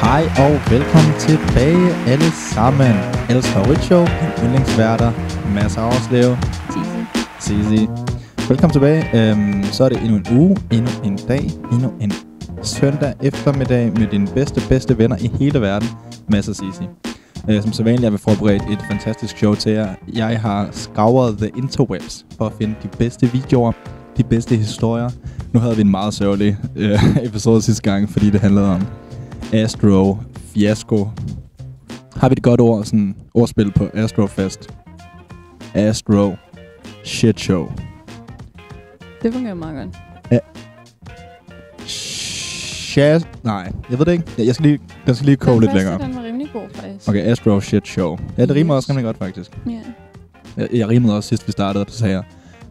Hej og velkommen tilbage alle sammen. Elsker Richo, yndlingsværter, Mads Havslev, Sisi. Velkommen tilbage. Så er det endnu en uge, endnu en dag, endnu en søndag eftermiddag med dine bedste venner i hele verden, Mads og Sisi. Som så vanligt, jeg vil forberede et fantastisk show til jer. Jeg har scouret the interwebs for at finde de bedste videoer, de bedste historier. Nu havde vi en meget sørgelig episode sidste gang, fordi det handlede om Astro Fiasco. Har vi et godt ord, sådan ordspil på Astrofest? Astro Shit Show. Det fungerer meget godt. Nej, jeg ved det ikke. Jeg skal lige, den skal lige koge lidt længere. Den var rimelig god, faktisk. Okay, Astro Shit Show. Ja, det rimer også rimelig godt, faktisk. Ja. Yeah. Jeg rimede også sidst, vi startede, og så sagde jeg,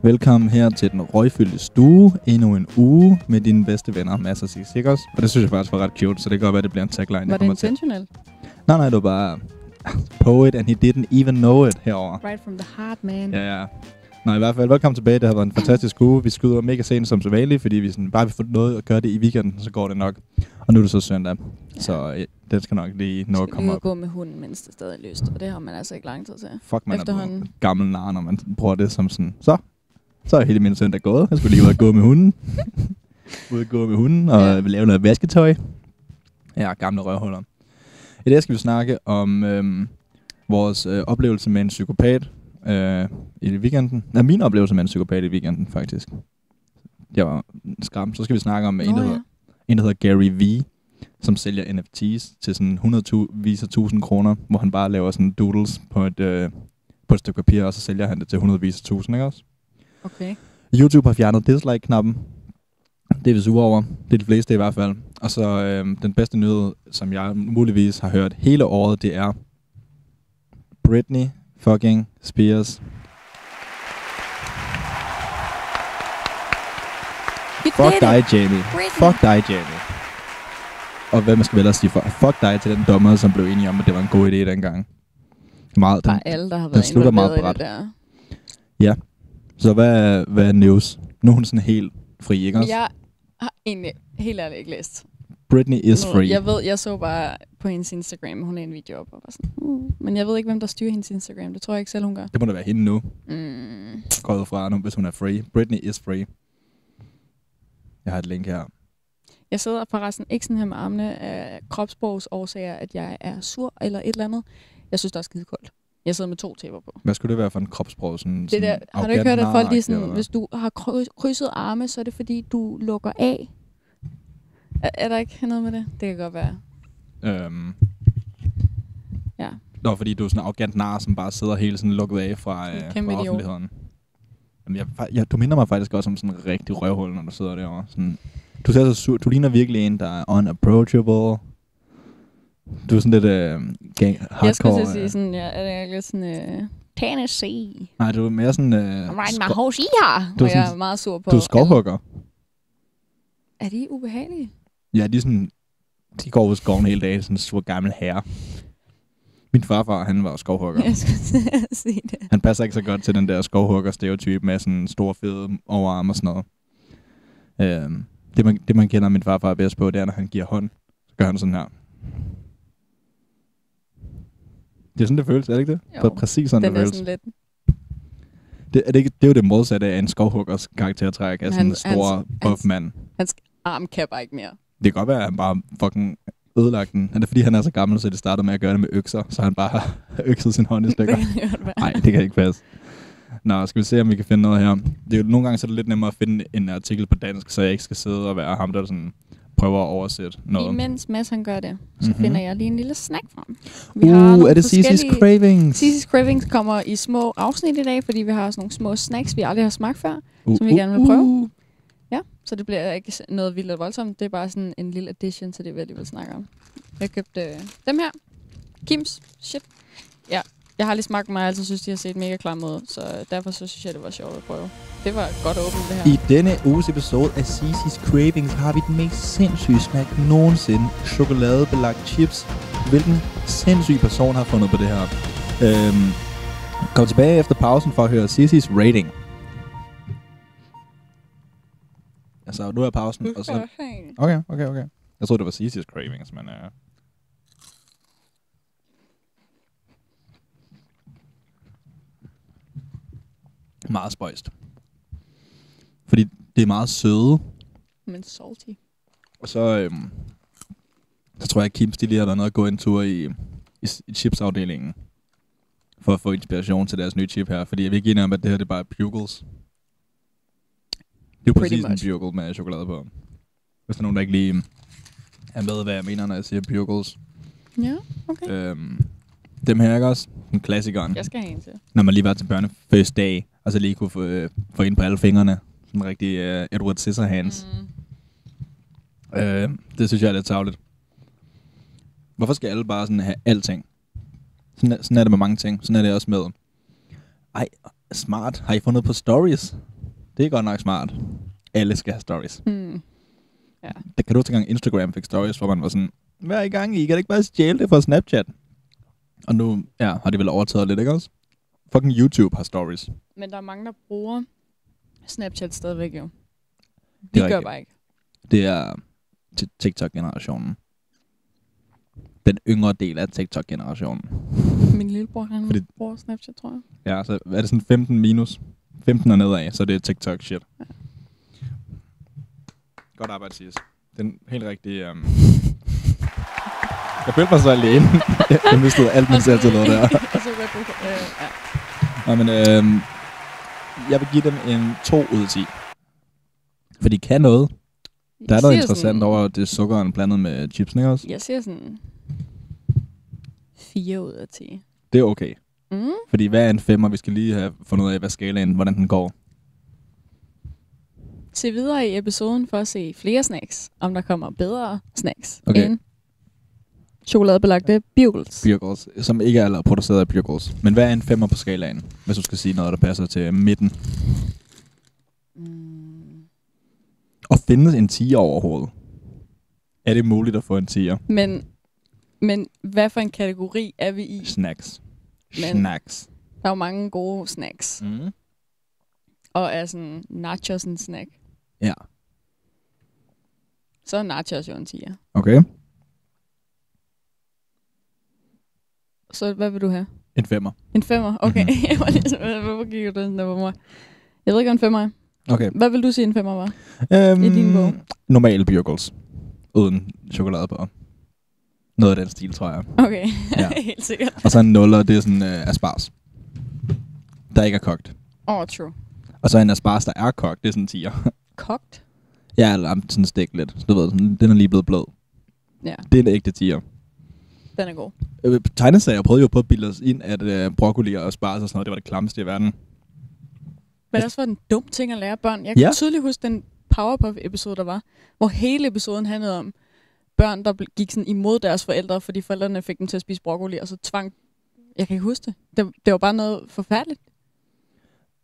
velkommen her til den røgfyldte stue, endnu en uge med dine bedste venner, Mads og Sissi, ikke også? Og det synes jeg faktisk var ret cute, så det kan godt være, at det bliver en tagline. Var det intentionelt? Nej, det var bare poet, and he didn't even know it herover. Right from the heart, man. Ja. Nå, i hvert fald, velkommen tilbage. Det har været en fantastisk uge. Vi skyder mega sent som så vanligt, fordi vi sådan, bare vil få noget at gøre det i weekenden, så går det nok. Og nu er det så søndag, så den skal nok lige nå at komme op. Gå med hunden, mens det stadig er lyst, og det har man altså ikke lang tid til. Fuck, man er gammel nar, når man bruger det som sådan, så er hele min søndag gået. Jeg skulle lige ud og gå med hunden. Ude at gå med hunden og lave noget vasketøj. Ja, gamle røvhuller. I dag skal vi snakke om vores oplevelse med en psykopat i weekenden. Nej, min oplevelse med en psykopat i weekenden, faktisk. Jeg var skræmt. Så skal vi snakke om en, der hedder Gary V, som sælger NFTs til sådan 100.000 kroner, hvor han bare laver sådan doodles på et stykke papir, og så sælger han det til 100.000, ikke også? Okay. YouTube har fjernet dislike-knappen. Det er vi sure over. Det er de fleste i hvert fald. Og så den bedste nyhed, som jeg muligvis har hørt hele året, det er Britney fucking Spears. Fuck dig, Jamie. Fuck dig, Jamie. Og hvad man skal vel sige for? Fuck dig til den dommer, som blev enige om, at det var en god idé dengang. Meget, den, der er alle, der har været slutter meget bræt. Ja. Så hvad er news? Nu er hun sådan helt fri, ikke også? Jeg har egentlig helt ærligt ikke læst. Britney is free. Jeg så bare på hendes Instagram, hun lagde en video op og var sådan, men jeg ved ikke, hvem der styrer hendes Instagram. Det tror jeg ikke selv, hun gør. Det må da være hende nu. Går ud fra nu, hvis hun er free. Britney is free. Jeg har et link her. Jeg sidder forresten ikke sådan her med armene af kropsprogsårsager, at jeg er sur eller et eller andet. Jeg synes, det er skidekoldt. Jeg sidder med 2 tæpper på. Hvad skulle det være for en kropsprog? Sådan, det der, har du ikke hørt, at folk lige sådan, hvis du har krydset arme, så er det fordi, du lukker af? Er der ikke noget med det? Det kan godt være. Ja. Nå, fordi du er sådan en arrogant nar, som bare sidder helt sådan lukket af fra offentligheden. Jamen, du minder mig faktisk også om sådan en rigtig røvhul, når du sidder derovre. Sådan, du ser så sur. Du ligner virkelig en, der er unapproachable. Du er sådan lidt hardcore. Jeg skulle sige sådan, er det lidt sådan, Tennessee. Nej, du er mere sådan, I'm riding my horse here, hvor jeg er meget sur på. Du er skovhugger. Er de ubehagelige? Ja, de er sådan, de går ud i skoven hele dagen, sådan en sur gammel herre. Min farfar, han var skovhugger. Jeg skulle sige det. Han passer ikke så godt til den der skovhugger-stereotype med sådan store fede overarm og sådan noget. Det man kender min farfar bedst på, det er, når han giver hånd, så gør han sådan her. Det er sådan, det føles, er det ikke det? Jo, det er præcis sådan, det føles. Sådan lidt. Det er jo det modsatte af en skovhuggers karaktertræk af sådan en stor buff mand. Hans arm kapper ikke mere. Det kan godt være, at han bare fucking ødelagt den. Er det fordi, han er så gammel, så det starter med at gøre det med økser, så han bare har økset sin hånd i stykker? Nej, det kan ikke passe. Nå, skal vi se, om vi kan finde noget her. Det er jo nogle gange så er det lidt nemmere at finde en artikel på dansk, så jeg ikke skal sidde og være ham, der sådan prøver at oversætte noget. Imens Mads han gør det, så finder jeg lige en lille snack frem. Er det Sissis Cravings? Sissis Cravings kommer i små afsnit i dag, fordi vi har sådan nogle små snacks, vi aldrig har smagt før, som vi gerne vil prøve. Ja, så det bliver ikke noget vildt og voldsomt. Det er bare sådan en lille addition til det, vi alligevel snakker om. Jeg købte dem her. Kims. Shit. Ja, jeg har lige smagt dem, og jeg altid synes, de har set mega klam ud. Så derfor synes jeg, det var sjovt at prøve. Det var godt åbent, det her. I denne uges episode af Sissis Cravings har vi den mest sindssyge snack nogensinde. Chokoladebelagt chips. Hvilken sindssyg person har fundet på det her? Kom tilbage efter pausen for at høre Sissis rating. Altså, nu er pausen, og så... Okay. Jeg troede, det var Sissis Cravings, men... meget spøjst. Fordi det er meget søde. Men salty. Og så, så tror jeg, at Kims de lige har været nede og gå en tur i chipsafdelingen. For at få inspiration til deres nye chip her. Fordi jeg vil ikke indrømme, at det her det er bare Bugles. Det er jo præcis en Bugle med chokolade på. Hvis der er nogen, der ikke lige er med, hvad jeg mener, når jeg siger Bugles. Ja, okay. Dem her, ikke også? En klassikeren. Jeg skal have en til. Når man lige var til børnefødselsdag, og så lige kunne få en på alle fingrene. Sådan en rigtig Edward Scissorhands. Mm. Det synes jeg er lidt tarveligt. Hvorfor skal alle bare sådan have alting? Sådan er det med mange ting. Sådan er det også med. Ej, smart. Har I fundet på stories? Det er godt nok smart. Alle skal have stories. Mm. Ja. Det kan du også engang Instagram fik stories, hvor man var sådan, hvad er I gang i? Kan det ikke bare stjæle det fra Snapchat? Og nu har de vel overtaget lidt, ikke også? Fucking YouTube har stories. Men der er mange, der bruger Snapchat stadigvæk jo. Det gør bare ikke. Det er TikTok-generationen. Den yngre del af TikTok-generationen. Min lillebror, han bruger Snapchat, tror jeg. Ja, så er det sådan 15 og nedad, så det er TikTok-shit. Ja. Godt arbejde, Sis. Den helt rigtige... Jeg følte mig så alene. Jeg mistede alt min selvtillid der. Nej, men jeg vil give dem en 2 ud af 10. For de kan noget. Der er noget interessant over det sukkeren blandet med chipsen, ikke også? Jeg siger sådan 4 ud af 10. Det er okay. Mm. Fordi hvad er en 5'er? Vi skal lige have fundet ud af, hvad skalaen, hvordan den går. Se videre i episoden for at se flere snacks. Om der kommer bedre snacks end chokoladebelagte Bugles. Bugles, som ikke er produceret af Bugles. Men hvad er en 5'er på skalaen, hvis du skal sige noget, der passer til midten? Mm. Og findes en 10'er overhovedet? Er det muligt at få en 10'er? Men hvad for en kategori er vi i? Snacks. Snacks. Der er jo mange gode snacks. Mm. Og er sådan nachos en snack? Ja. Så er nachos jo en 10'er. Okay. Så hvad vil du have? En 5'er. En 5'er? Okay. Mm-hmm. Jeg var ligesom, hvorfor gik du sådan der på mig? Jeg ved ikke, om en 5'er er. Okay. Hvad vil du sige en 5'er var? I din bog? Normale Bugles. Uden chokolade på. Noget af den stil, tror jeg. Okay. Ja. Helt sikkert. Og så en 0'er, det er sådan asparges. Der ikke er kogt. Oh, true. Og så en asparges, der er kogt, det er sådan 10'er. Kogt? Ja, eller sådan stegt lidt. Så du ved, den er lige blevet blød. Ja. Det er en ægte 10'er. Den er god. Tegnesager prøvede jo på at bilde os ind, at broccoli og asparges og sådan noget, det var det klammeste i verden. Men det også var en dum ting at lære børn. Jeg kan tydeligt huske den Powerpuff-episode, der var, hvor hele episoden handlede om børn, der gik sådan imod deres forældre, fordi forældrene fik dem til at spise broccoli, og så tvang... Jeg kan ikke huske det. Det var bare noget forfærdeligt.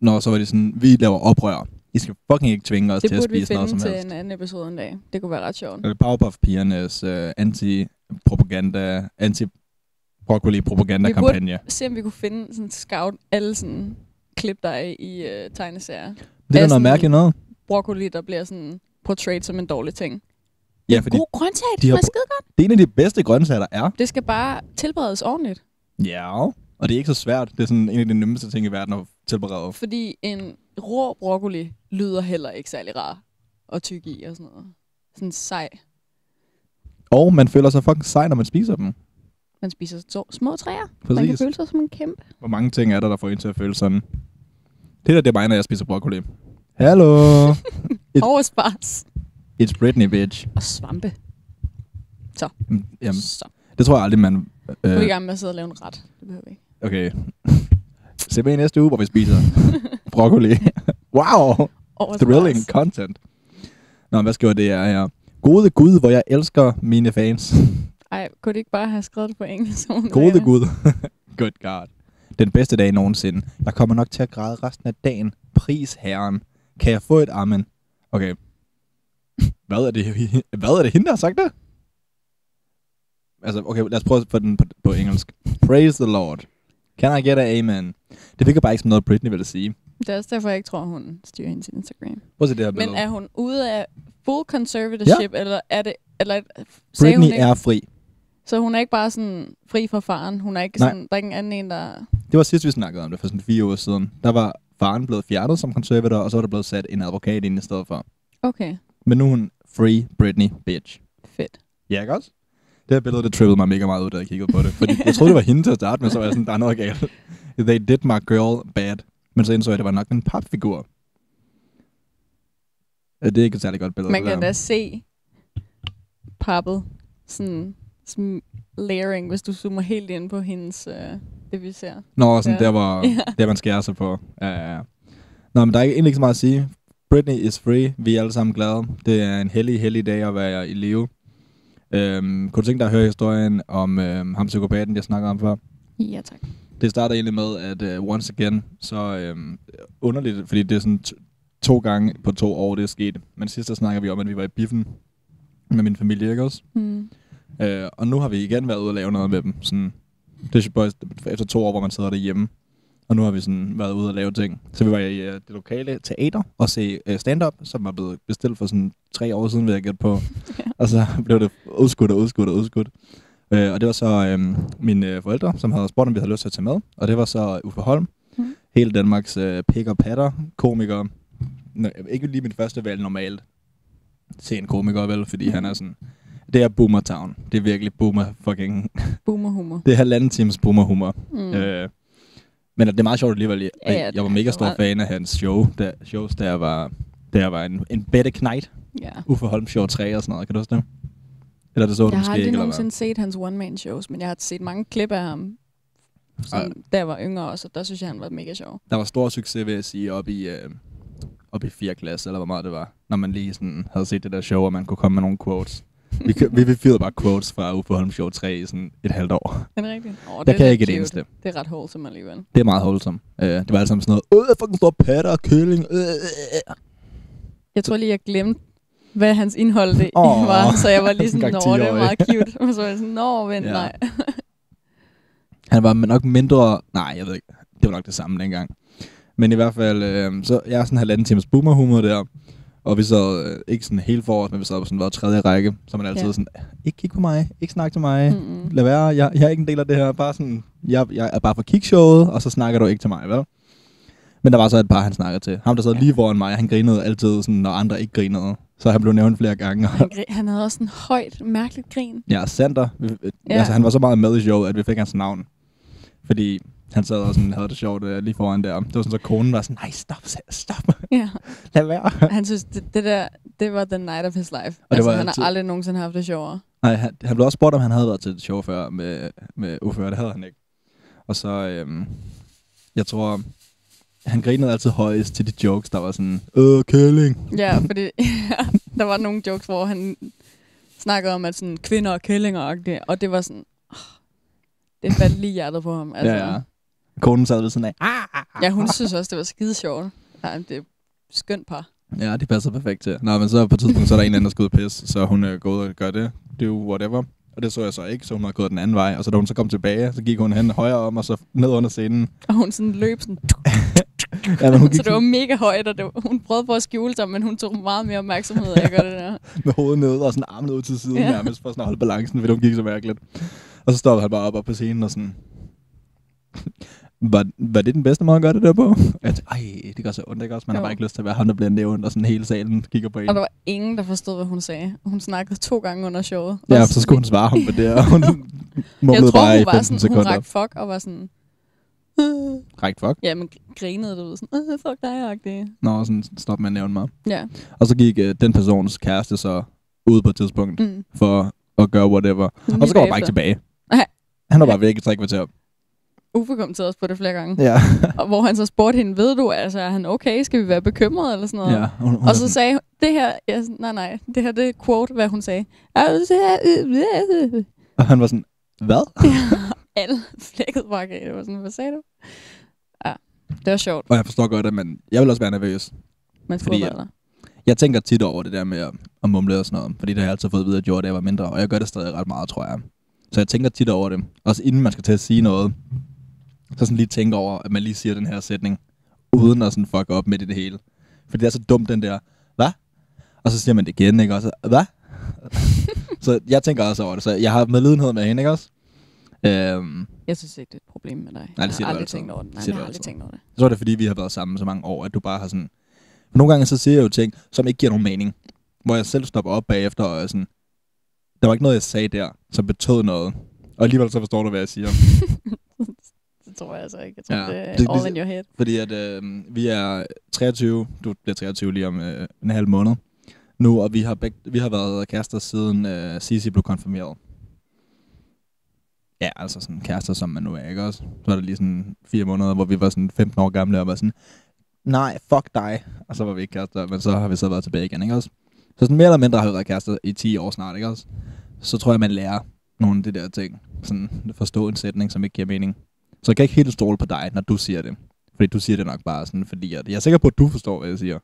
Nå, så var det sådan, vi laver oprør. I skal fucking ikke tvinge os til at spise noget som helst. Det burde vi finde til en anden episode en dag. Det kunne være ret sjovt. Powerpuff-pigernes anti-broccoli-propaganda-kampagne. Vi burde se, om vi kunne finde sådan scout alle sådan klip, der er i tegneserier. Det er da noget mærkeligt noget. Broccoli, der bliver sådan portrayet som en dårlig ting. Ja, fordi god grøntsag, det er skide godt. Det er en af de bedste grøntsager, der er. Det skal bare tilberedes ordentligt. Ja, og det er ikke så svært. Det er sådan en af de nemmeste ting i verden at tilberede. Fordi en rå broccoli lyder heller ikke særlig rar at tygge i og sådan noget. Sådan sej. Og man føler sig fucking sej, når man spiser dem. Man spiser så små træer. Præcis. Man kan føle sig som en kæmpe. Hvor mange ting er der, der får en til at føle sådan? Det der, det er mig, når jeg spiser broccoli. Hallo! Overspars. It's Britney, bitch. Og svampe. Så. Jamen, så. Det tror jeg aldrig, man... Nu er vi i gang med at sidde og lave en ret. Det behøver vi ikke. Okay. Se med i næste uge, hvor vi spiser broccoli. Wow! Thrilling content. Nå, hvad skriver det her her? Gode Gud, hvor jeg elsker mine fans. Ej, kunne det ikke bare have skrevet det på engelsk? Gode Gud. Good God. Den bedste dag nogensinde. Der kommer nok til at græde resten af dagen. Pris herren. Kan jeg få et amen? Okay. Hvad er det hende, der har sagt det? Altså, okay, lad os prøve at få den på engelsk. Praise the Lord. Can I get an amen? Det virker bare ikke som noget, Britney ville sige. Det er også derfor, jeg ikke tror, hun styrer hendes Instagram. Prøv at se det her billede. Men er hun ude af full conservatorship, eller er det... Eller, Britney hun ikke, er fri. Så hun er ikke bare sådan fri fra faren? Hun er ikke sådan, der er ikke en anden en, der... Det var sidst, vi snakkede om det for sådan 4 år siden. Der var faren blevet fjernet som konservator, og så var der blevet sat en advokat ind i stedet for. Okay. Men nu er hun free Britney, bitch. Fedt. Ja, ikke også? Det her billede, det trippede mig mega meget ud, da jeg kiggede på det. Fordi jeg troede, det var hende til at starte med, så var jeg sådan, der er noget galt. They did my girl bad. Men så indså jeg, at det var nok en papfigur. Ja, det er ikke et særlig godt billede. Man kan da se pappet sådan layering, hvis du zoomer helt ind på hendes, det vi ser. Nå, sådan der, hvor der man skærer sig på. Ja. Nå, men der er egentlig ikke så meget at sige. Britney is free. Vi er alle sammen glade. Det er en hellig dag at være i live. Kunne du tænke dig at høre historien om ham psykopaten, jeg snakkede om før? Ja, tak. Det starter egentlig med, at once again, så underligt, fordi det er sådan to gange på 2 år, det er sket. Men sidst der snakker vi om, at vi var i biffen med min familie, ikke også? Mm. Og nu har vi igen været ude og lave noget med dem. Sådan, det er bare efter 2 år, hvor man sidder derhjemme. Og nu har vi sådan været ude og lave ting. Så vi var i det lokale teater og se stand-up, som var blevet bestilt for sådan 3 år siden, vil jeg gætte på. Og så blev det udskudt. Og det var så mine forældre, som havde spurgt, om vi havde lyst til at tage med. Og det var så Uffe Holm, hele Danmarks pick og patter komiker. Ikke lige mit første valg normalt til en komiker, vel, fordi han er sådan... Det er boomertown. Det er virkelig boomer-fucking... Boomerhumor. Det er 1,5 times boomerhumor. Mm. Men det er meget sjovt alligevel. Jeg var mega stor fan af hans shows, der var... Der var en bedteknejt. Yeah. Uffe Holm Show 3 og sådan noget. Kan du huske det? Eller det så du måske ikke, eller hvad? Jeg har aldrig nogensinde set hans one-man-shows, men jeg har set mange klip af ham, da jeg var yngre også, og der synes jeg, han var mega sjov. Der var stor succes, vil jeg sige, op i 4. klasse, eller hvor meget det var, når man lige sådan havde set det der show, og man kunne komme med nogle quotes. Vi fyrede bare quotes fra Uffe Holm Show 3 i sådan et halvt år. Er det rigtigt? Der kan jeg ikke det eneste. Det er ret wholesome alligevel. Det er meget wholesome. Det var allesammen sådan noget, fucking stor patter og køling. Jeg tror lige, jeg glemte, hvad hans indhold det var, så jeg var lige sådan, det var meget cute. Og så var jeg sådan, vent, nej. Han var nok mindre, nej, jeg ved ikke, det var nok det samme dengang. Men i hvert fald, så jeg er sådan 1,5 times boomerhumor der, og vi sad ikke sådan helt forrest, men vi sad på sådan 3. række, så man altid sådan, ikke kig på mig, ikke snak til mig, lad være, jeg er ikke en del af det her, bare sådan, jeg er bare for kickshowet, og så snakker du ikke til mig, vel? Men der var så et par, han snakkede til. Ham, der sad lige foran mig, han grinede altid, sådan, når andre ikke grinede. Så han blev nævnt flere gange. Han havde også en højt, mærkeligt grin. Ja, Sander. Altså, han var så meget med i showet, at vi fik hans navn. Fordi han sad og sådan, havde det sjovt lige foran der. Det var sådan, så konen var sådan, nej, stop. Yeah. Lad være. Han synes, det der, det var the night of his life. Og altså, han har aldrig nogensinde haft det sjovere. Nej, han blev også spurgt, om han havde været til det show før med Uffe, det havde han ikke. Og så, jeg tror... Han grinede altid højest til de jokes, der var sådan, kælling. Ja, fordi der var nogle jokes, hvor han snakkede om, at sådan, kvinder og kællinger og det var sådan, det faldt lige hjertet på ham. Altså, ja. Konen sad lidt sådan af. Ja, hun synes også, det var skide sjovt. Ja, det er et skønt par. Ja, de passer perfekt til. Nå, men så på et tidspunkt, så er der en eller anden, der skal ud og pisse, så hun er gået og gør det. Do whatever. Og det så jeg så ikke, så hun havde gået den anden vej. Og så da hun så kom tilbage, så gik hun hen højere om, og så ned under scenen. Og hun sådan løb sådan... Ja, så det var mega højt, og hun prøvede på at skjule sig, men hun tog meget mere opmærksomhed af at gøre det der. Med hovedet nede og sådan armen ud til siden nærmest, for sådan at holde balancen, fordi hun gik så mærkeligt. Og så stoppede han bare op på scenen og sådan... Var det den bedste måde at gøre det der på? At, det gør så ondt, ikke også? Man har bare ikke lyst til at være ham, der bliver nævnt, og sådan hele salen kigger på en. Og der var ingen, der forstod, hvad hun sagde. Hun snakkede 2 gange under showet. Ja, så skulle hun svare ham på det, og hun mumlede bare i 15 sekunder. Hun rakte fuck og var sådan... Rækt fuck? Ja, men grinede du sådan, fuck dig-agtigt. Nå, sådan stop med at nævne mig. Ja. Og så gik den persons kæreste så ud på et tidspunkt for at gøre whatever. Lige og så går han bare ikke tilbage. Han var bare væk i 3 kvarter. Uffe kommenterede også på det flere gange. Ja. Og hvor han så spurgte hende, ved du, altså er han okay? Skal vi være bekymrede eller sådan noget? Ja, hun og så sagde hun, det her, nej, det her det er quote, hvad hun sagde. Og han var sådan, hvad? Alle flækket bakke. Det var sådan, hvad sagde du? Ja, det var sjovt. Og jeg forstår godt, at jeg vil også være nervøs. Man skulle være der. Jeg tænker tit over det der med at mumle og sådan noget. Fordi det har jeg altid fået at vide, at jeg gjorde, da jeg var mindre. Og jeg gør det stadig ret meget, tror jeg. Så jeg tænker tit over det. Også inden man skal til at sige noget. Så sådan lige tænke over, at man lige siger den her sætning. Uden at sådan fuck op med det hele. Fordi det er så dumt, den der, hvad? Og så siger man det igen, ikke også? Hvad? Så jeg tænker også over det. Så jeg har medlidenhed med hende, ikke også? Jeg synes ikke, det er et problem med dig. Nej, det siger jeg har aldrig tænkt over det. Jeg tror, det er, fordi vi har været sammen så mange år, at du bare har sådan... For nogle gange så siger jeg jo ting, som ikke giver nogen mening. Hvor jeg selv stopper op bagefter og er sådan... Der var ikke noget, jeg sagde der, som betød noget. Og alligevel så forstår du, hvad jeg siger. Det tror jeg altså ikke. Jeg tror, ja, det er all in your head. Fordi at vi er 23. Du bliver 23 lige om en halv måned nu. Og vi har været kærester siden Cici blev konfirmeret. Ja, altså sådan kærester, som man nu er, ikke også? Så var det lige sådan 4 måneder, hvor vi var sådan 15 år gamle og var sådan... Nej, fuck dig. Og så var vi ikke kærester, men så har vi så været tilbage igen, ikke også? Så sådan mere eller mindre har vi været kærester i 10 år snart, ikke også? Så tror jeg, man lærer nogle af de der ting. Sådan at forstå en sætning, som ikke giver mening. Så jeg kan ikke helt stole på dig, når du siger det. Fordi du siger det nok bare sådan, fordi jeg er sikker på, at du forstår, hvad jeg siger.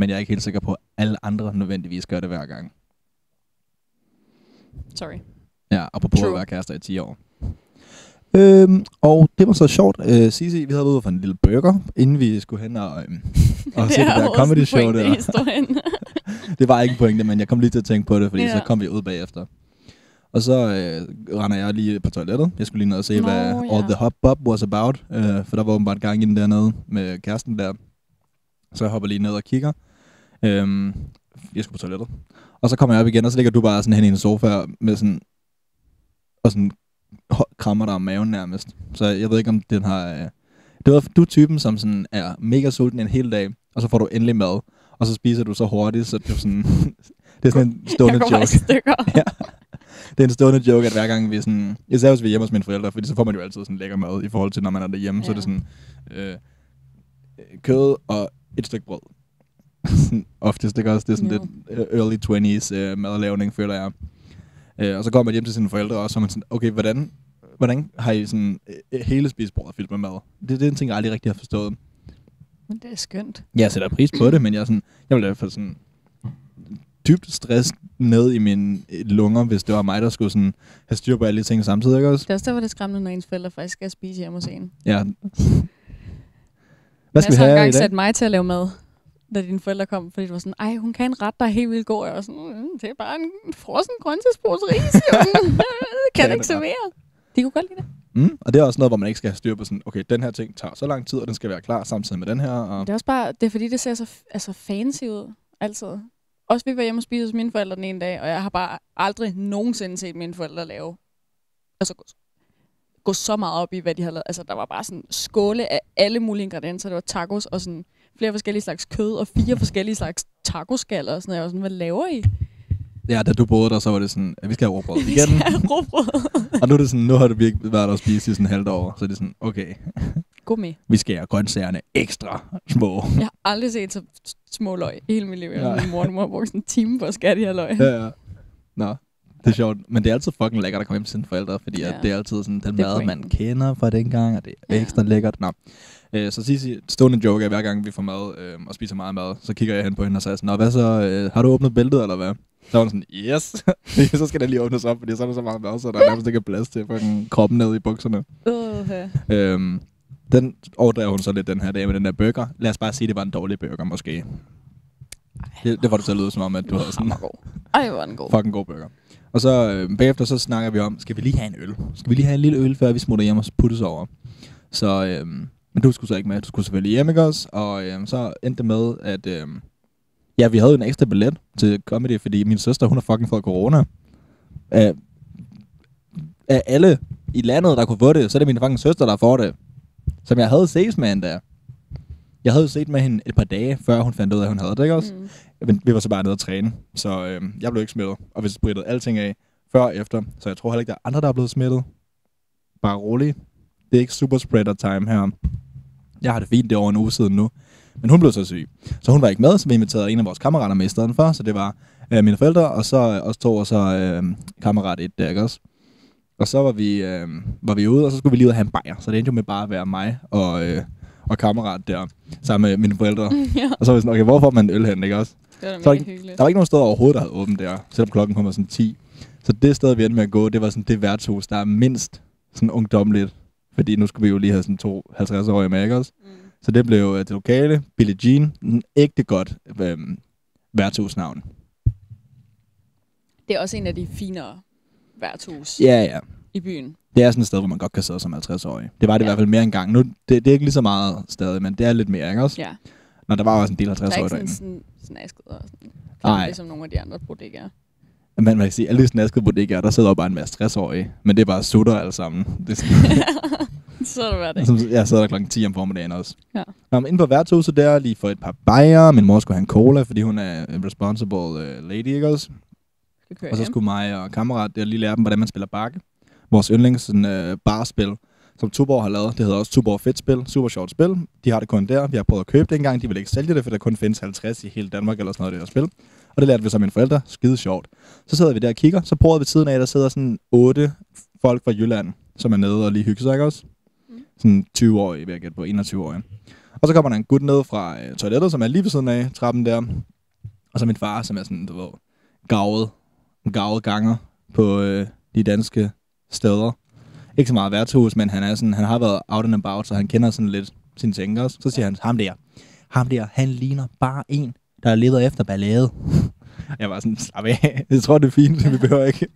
Men jeg er ikke helt sikker på, at alle andre nødvendigvis gør det hver gang. Sorry. Ja, apropos at være kærester i 10 år. Og det var så sjovt. Cici, vi havde været for en lille burger, inden vi skulle hen og se det der comedy show der. Det var ikke en pointe, men jeg kom lige til at tænke på det, fordi så kom vi ud bagefter. Og så render jeg lige på toilettet. Jeg skulle lige ned og se, hvad All the Hubbub was about. For der var åbenbart gang i den dernede med kæresten der. Så jeg hopper lige ned og kigger. Jeg skulle på toilettet. Og så kommer jeg op igen, og så ligger du bare sådan hen i en sofa med sådan... Og sådan krammer dig om maven nærmest. Så jeg ved ikke, om den har... Du er typen, som sådan er mega sulten en hel dag, og så får du endelig mad. Og så spiser du så hurtigt, så du sådan... Det er sådan en stående joke. Jeg går bare i stykker. Ja. Det er en stående joke, at hver gang vi sådan... Især hvis vi er hjemme hos mine forældre, fordi så får man jo altid sådan lækker mad i forhold til, når man er derhjemme. Ja. Så er det sådan... kød og et stykke brød. Oftest, ikke også? Det er sådan lidt early 20s madlavning, føler jeg. Og så går man hjem til sine forældre også, og man sådan, okay, hvordan har I sådan hele spisebordet fyldt med mad? Det er en ting, jeg aldrig rigtig har forstået. Men det er skønt. Jeg sætter pris på det, men jeg ville i hvert fald sådan dybt stress ned i mine lunger, hvis det var mig, der skulle sådan have styr på alle de ting samtidig, ikke også? Det er også derfor, det er skræmmende, når ens forældre faktisk skal spise hjemme hos en. Ja. Hvad skal vi have i dag? Jeg har engang sat mig til at lave mad, da dine forældre kom, fordi det var sådan, ej, hun kan en ret, der er helt vildt god. Jeg var sådan, det er bare en frossen grøntsagspose ris. Kan ikke servere. De kunne godt lide det. Og det er også noget, hvor man ikke skal have styr på sådan, okay, den her ting tager så lang tid, og den skal være klar samtidig med den her. Og... Det er også bare, det er fordi, det ser så altså fancy ud, altid. Også vi var hjemme og spise hos mine forældre den ene dag, og jeg har bare aldrig nogensinde set mine forældre lave, altså gå så meget op i, hvad de har lavet. Altså, der var bare sådan skåle af alle mulige ingredienser. Det var tacos og sådan flere forskellige slags kød og 4 forskellige slags tacoskaller og sådan noget. Jeg var sådan, hvad laver I? Ja, da du boede der, så var det sådan, at vi skal have råbrød igen. Vi skal have råbrød. Og nu er det sådan, nu har du virkelig været der og spist i sådan halvt år, så det er sådan, okay. Gå med. Vi skærer grøntsagerne ekstra små. Jeg har aldrig set så små løg i hele mit liv. Ja. Min mor har brugt sådan en time på at skære de her løg. Ja. Nå. Det er sjovt, men det er altid fucking lækkert at komme hjem til sine forældre, fordi at det er altid sådan den mad, man kender fra dengang, og det er ekstra lækkert. Nå. Så Cici, stående joke er, hver gang vi får mad og spiser meget mad, så kigger jeg hen på hende og siger sådan, nå hvad så, har du åbnet bæltet eller hvad? Så var hun sådan, yes! Så skal det lige åbnes op, fordi så er der så meget mad, så der er nærmest ikke plads til fucking kroppen ned i bukserne. Den overdrev hun så lidt den her dag med den der burger. Lad os bare sige, det var en dårlig burger måske. Det var det så lyder som om, at du havde sådan... Ej, hvor den god. Fucking god burger. Og så bagefter så snakker vi om, skal vi lige have en øl? Skal vi lige have en lille øl, før vi smutter hjem og puttes over? Så, men du skulle så ikke med. Du skulle selvfølgelig hjem, ikke også? Og så endte det med, at vi havde en ekstra billet til comedy, fordi min søster, hun har fucking fået corona. Af alle i landet, der kunne få det, så er det min fucking søster, der får det. Som jeg havde ses med endda. Jeg havde set med hende et par dage, før hun fandt ud af, at hun havde det, ikke også? Men vi var så bare nede og træne, så jeg blev ikke smittet. Og vi sprittede alting af, før og efter. Så jeg tror heller ikke, der er andre, der er blevet smittet. Bare rolig. Det er ikke super spreader time her. Jeg har det fint, det over en uge siden nu. Men hun blev så syg. Så hun var ikke med, så vi inviterede en af vores kammerater med i stedet for. Så det var mine forældre, og så os to, og så kammerat et der, ikke også? Og så var vi ude, og så skulle vi lige ud og have en bajer. Så det endte jo med bare at være mig og kammerat der, sammen med mine forældre. Og så var jeg sådan, okay, hvorfor man øl hen, ikke også? Det var så der var ikke nogen steder overhovedet, der havde åbent der, selvom klokken kom var sådan 10. Så det sted, vi endte med at gå, det var sådan det værtshus, der er mindst sådan ungdomligt. Fordi nu skulle vi jo lige have sådan 52-årige med, ikke også? Så det blev det lokale, Billie Jean, ægte godt værtshusnavn. Det er også en af de finere værtshus. Ja, ja. i byen. Det er sådan et sted, hvor man godt kan sidde som 50-årig. Det var det i hvert fald mere engang. Nu, det er ikke lige så meget stadig, men det er lidt mere, ikke også? Ja. Nå, der var også en del 50-årige derinde. Der er ikke sådan asket og sådan. Nej. Ligesom nogle af de andre bodegaer. Men man kan sige, alle de snaskede bodegaer, der sidder jo bare en masse 60-årige. Men det er bare sutter alle sammen. Så er det hver dag. Jeg sidder der klokken 10 om formiddagen også. Ja. Nå, men inde på værtshuset der, lige for et par bajere. Min mor skulle have en cola, fordi hun er en responsible lady, ikke også? Og så skulle mig og kammerat der lige lære dem, hvordan man spiller bakke. Vores yndlings barspil, som Tuborg har lavet. Det hedder også Tuborg Fedt Spil. Super sjovt spil. De har det kun der. Vi har prøvet at købe det engang. De vil ikke sælge det, for der kun findes 50 i hele Danmark eller sådan noget af det her spil. Og det lærte vi så mine forældre. Skide sjovt. Så sidder vi der og kigger. Så prøver vi tiden af, der sidder sådan 8 folk fra Jylland, som er nede og lige hygger sig, ikke også? Sådan 20-årige, vil jeg gætte på. 21-årige. Og så kommer der en gut ned fra toilettet, som er lige ved siden af trappen der. Og så min far, som er sådan, du ved, gavet ganger på de danske steder. Ikke så meget værtshus, men han har været out and about, så han kender sådan lidt sine tænker. Så siger han, ham der, han ligner bare en, der er ledet efter ballade. Jeg var sådan, slap af. Jeg tror, det er fint, vi behøver ikke.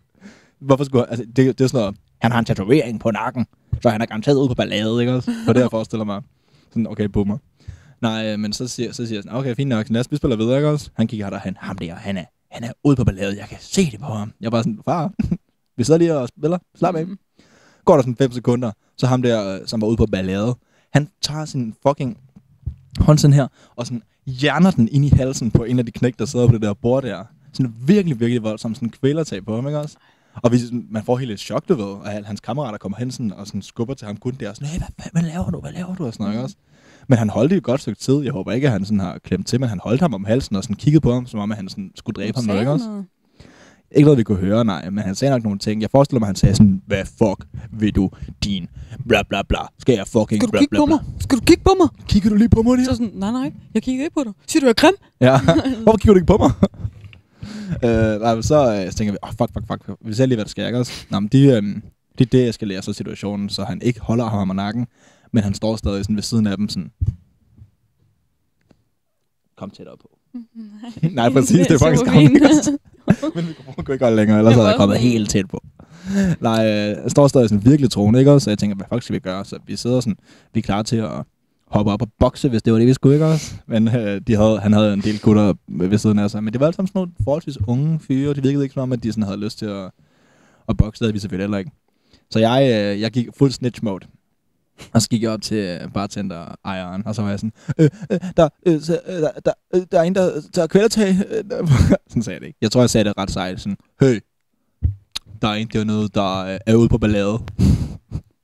Hvorfor skulle han? Altså, det er sådan noget, han har en tatovering på nakken, så han er garanteret ude på ballade, ikke også? For det, jeg forestiller mig. Sådan, okay, bummer. Nej, men så siger jeg sådan, okay, fint nok, lad os spille videre, ikke også? Han kigger der, han er ude på balladet, jeg kan se det på ham. Jeg var sådan, far, vi sidder lige og spiller, slap af. Går der sådan 5 sekunder, så ham der, som var ude på balladet, han tager sin fucking hånd sådan her, og sådan hjerner den ind i halsen på en af de knæk, der sidder på det der bord der. Sådan virkelig, virkelig voldsomt, sådan kvælertag på ham, ikke også? Og man får helt et chok, du ved, og hans kammerater kommer hen sådan, og sådan skubber til ham kun der, og sådan, hey, hvad laver du, og sådan noget, ikke også? Men han holdt det et godt stykke tid. Jeg håber ikke, at han sådan har klemt til, men han holdt ham om halsen og sådan kiggede på ham, som om at han sådan skulle dræbe ham nok, ikke også? Ikke noget, vi kunne høre, nej, men han sagde nok nogle ting. Jeg forestiller mig, at han sagde sådan, hvad fuck vil du, din bla bla bla, skal jeg fucking bla bla bla. Skal du kigge på mig? Kigger du lige på mig lige? Så sådan, nej, jeg kigger ikke på dig. Siger du, jeg er grim? Ja, hvorfor kigger du ikke på mig? Så tænker vi, fuck, vi ser lige, hvad der sker, ikke også? Nå, men de eskalerer så situationen, så han ikke holder ham om nakken. Men han står stadig sådan ved siden af dem sådan... Kom tættere på. Nej, præcis, det er faktisk gammelt. Men mikrofonen kunne ikke holde længere, ellers havde jeg kommet helt tæt på. Nej, han står stadig sådan virkelig troende, ikke også? Så jeg tænker, hvad fuck skal vi gøre? Så vi sidder sådan, vi er klar til at hoppe op og bokse, hvis det var det, vi skulle, ikke også? Men han havde en del gutter ved siden af sig. Men det var altid sådan nogle forholdsvis unge fyre, og det virkede ikke som om, at de sådan havde lyst til at bokse. Det havde vi selvfølgelig heller ikke. Så jeg gik fuld snitch mode. Og så gik jeg op til bartender-ejeren, og så var jeg sådan, der er en, der tager kvælertag. Sådan sagde jeg det ikke. Jeg tror, jeg sagde det ret sejt. Sådan, hey, der er en dernede, der er ude på ballade.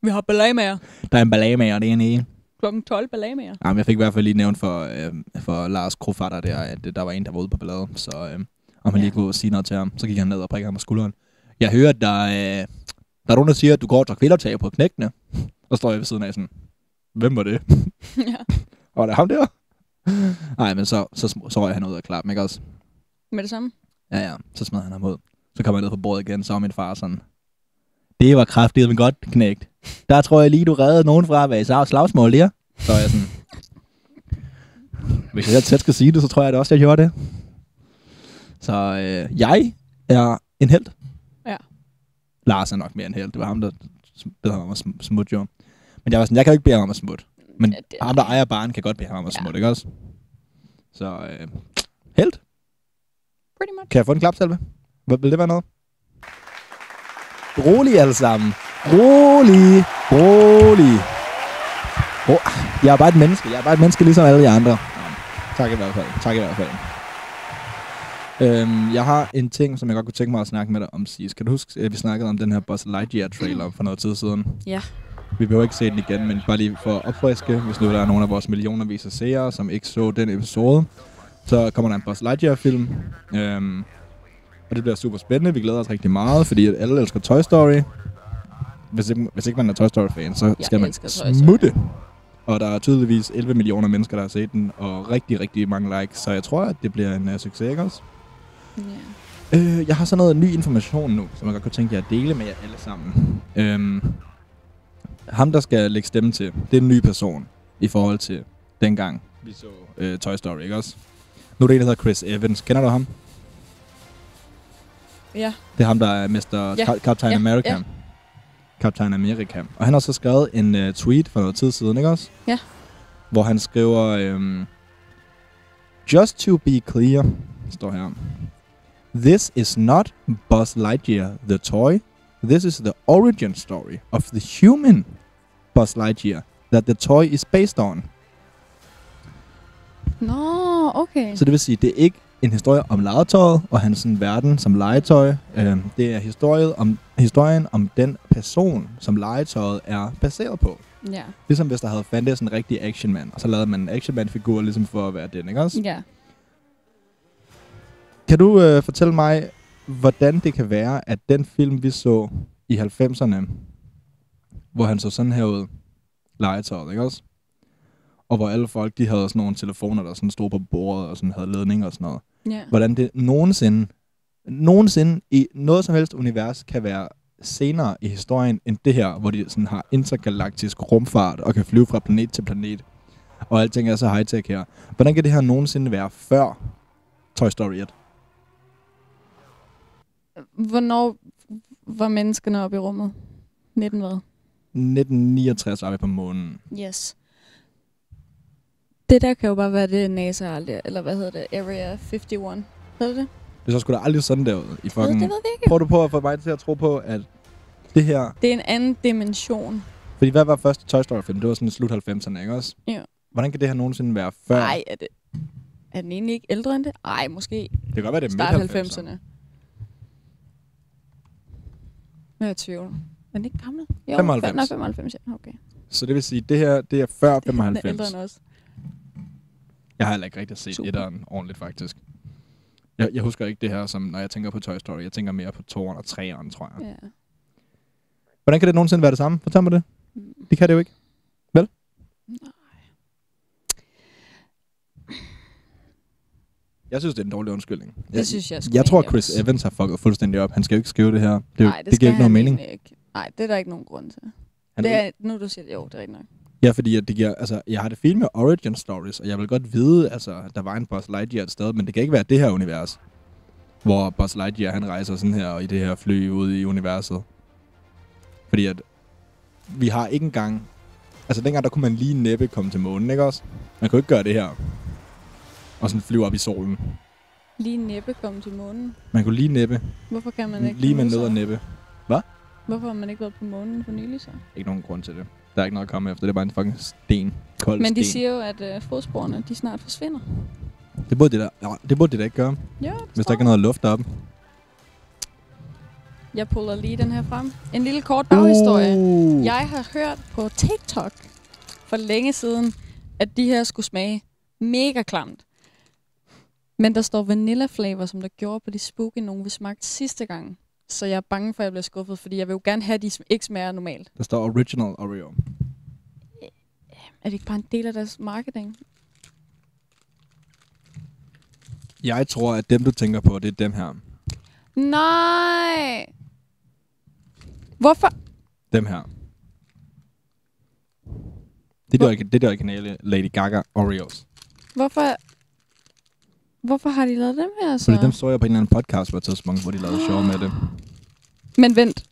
Vi har ballagemager. Der er en ballagemager, det er en ene. Klokken 12 ballagemager. Jamen, jeg fik i hvert fald lige nævnt for Lars Krofatter der, at der var en, der var ude på ballade. Så om han lige kunne sige noget til ham, så gik han ned og prikkede ham på skulderen. Jeg hører, at der er nogen, der siger, at du går og tager kvælertag på knækkene. Og står jeg ved siden af sådan, hvem var det? Ja. Var det ham der? Nej, men så røg han ud og klappede, ikke også? Med det samme? Ja, så smed han ham ud. Så kom jeg ned på bordet igen, så var min far sådan, det var kraftigt, men godt knægt. Der tror jeg lige, du reddede nogen fra at være i slagsmål der. Så var jeg sådan, hvis jeg tæt skal sige det, så tror jeg da også, jeg gjorde det. Så jeg er en helt. Ja. Lars er nok mere en helt, det var ham, der bedre ham om at smutte, jo. Men jeg var sådan, jeg kan jo ikke bede ham om at smutte. Men ja, ham, der ejer baren, kan godt bede ham om at smutte, ikke også? Så, helt. Pretty much. Kan jeg få en klapsalve? Vil det være noget? Rolig alle sammen. Rolig. Jeg er bare et menneske. Ligesom alle de andre. Ja, tak i hvert fald. Jeg har en ting, som jeg godt kunne tænke mig at snakke med dig om sidst. Kan du huske, at vi snakkede om den her Buzz Lightyear-trailer for noget tid siden? Ja. Vi behøver ikke se den igen, men bare lige for at opfriske, hvis nu der er nogen af vores millionervis af seere, som ikke så den episode, så kommer der en Buzz Lightyear-film. Og det bliver super spændende. Vi glæder os rigtig meget, fordi alle elsker Toy Story. Hvis ikke man er Toy Story-fan, så skal man smutte. Og der er tydeligvis 11 millioner mennesker, der har set den, og rigtig, rigtig mange likes. Så jeg tror, at det bliver en succes, ikke også? Yeah. Jeg har sådan noget ny information nu, som jeg godt kunne tænke jer at dele med jer alle sammen. Ham, der skal lægge stemme til, det er en ny person i forhold til dengang vi så Toy Story, ikke også? Nu er det en, der hedder Chris Evans. Kender du ham? Ja. Yeah. Det er ham, der er Mr. Captain America. Yeah. Captain America. Og han har så skrevet en tweet for noget tid siden, ikke også? Ja. Hvor han skriver, Just to be clear, står her. This is not Buzz Lightyear the toy. This is the origin story of the human Buzz Lightyear that the toy is based on. Nå, okay. Så det vil sige, det er ikke en historie om legetøjet og hans verden som legetøj. Det er historien om den person, som legetøjet er baseret på. Ja. Ligesom hvis der havde fandtes en rigtig actionman, og så lavede man en actionman-figur ligesom for at være den, ikke også? Ja. Kan du fortælle mig, hvordan det kan være, at den film, vi så i 90'erne, hvor han så sådan her ud, legetøjet, ikke også? Og hvor alle folk, de havde sådan nogle telefoner, der sådan stod på bordet og sådan havde ledning og sådan noget. Yeah. Hvordan det nogensinde i noget som helst univers kan være senere i historien end det her, hvor de sådan har intergalaktisk rumfart og kan flyve fra planet til planet. Og alting er så high-tech her. Hvordan kan det her nogensinde være før Toy Story 1? Hvornår var menneskene oppe i rummet? 19 hvad? 1969 oppe på månen. Yes. Det der kan jo bare være det NASA, eller hvad hedder det, Area 51. Ved du det? Det er så sgu da aldrig sådan derude. I fucking... Det ved vi ikke. Prøver du på at få mig til at tro på, at det her... Det er en anden dimension. Fordi hvad var første Toy Story-film? Det var sådan slut 90'erne, ikke også? Ja. Hvordan kan det her nogensinde være før? Nej, er den egentlig ikke ældre end det? Nej, måske. Det kan godt være, det er midt 90'erne. Jeg er i tvivl. Er den ikke gammel? Jo, 95. Nej, 95, ja. Okay. Så det vil sige, at det her det er før 95. Det er ældre end også. Jeg har heller ikke rigtig set etteren ordentligt, faktisk. Jeg husker ikke det her, som når jeg tænker på Toy Story. Jeg tænker mere på 2'eren og 3'eren, tror jeg. Yeah. Hvordan kan det nogensinde være det samme? Fortæl mig det. Det kan det jo ikke. Vel? Nej. Jeg synes, det er en dårlig undskyldning. Det synes jeg sgu. Jeg tror, Chris Evans har fucket fuldstændig op. Han skal jo ikke skrive det her. Nej, det giver ikke nogen mening. Nej, det er der ikke nogen grund til. Det er, nu du siger, jo, det er rigtigt nok. Ja, fordi at det giver, altså, jeg har det fint med origin stories, og jeg vil godt vide, altså, der var en Buzz Lightyear et sted, men det kan ikke være det her univers, hvor Buzz Lightyear, han rejser sådan her, og i det her fly ude i universet. Fordi at vi har ikke engang, altså dengang der kunne man lige næppe komme til månen, ikke også? Man kunne ikke gøre det her, og sådan flyve op i solen. Lige næppe komme til månen? Man kunne lige næppe. Hvorfor kan man ikke? Lige med ned og næppe. Hvad? Hvorfor har man ikke været på månen for nylig så? Ikke nogen grund til det. Der er ikke noget at komme efter, det er bare en fucking sten. Kold sten. Men de siger jo, at fodsporene, de snart forsvinder. Det burde det da, ikke gøre, jo, hvis der ikke er noget luft deroppe. Jeg puller lige den her frem. En lille kort baghistorie. Jeg har hørt på TikTok for længe siden, at de her skulle smage mega klamt. Men der står vanilla flavor, som der gjorde på de spooky, nogen vi smagte sidste gang. Så jeg er bange for, at jeg bliver skuffet, fordi jeg vil jo gerne have, at de ikke smager normalt. Der står original Oreo. Er det ikke bare en del af deres marketing? Jeg tror, at dem, du tænker på, det er dem her. Nej! Hvorfor? Dem her. Det er det originale Lady Gaga Oreos. Hvorfor? Hvorfor har de lavet dem her så? Fordi dem så jeg på en eller anden podcast på et tidspunkt, hvor de lavede sjov med det. Men vent.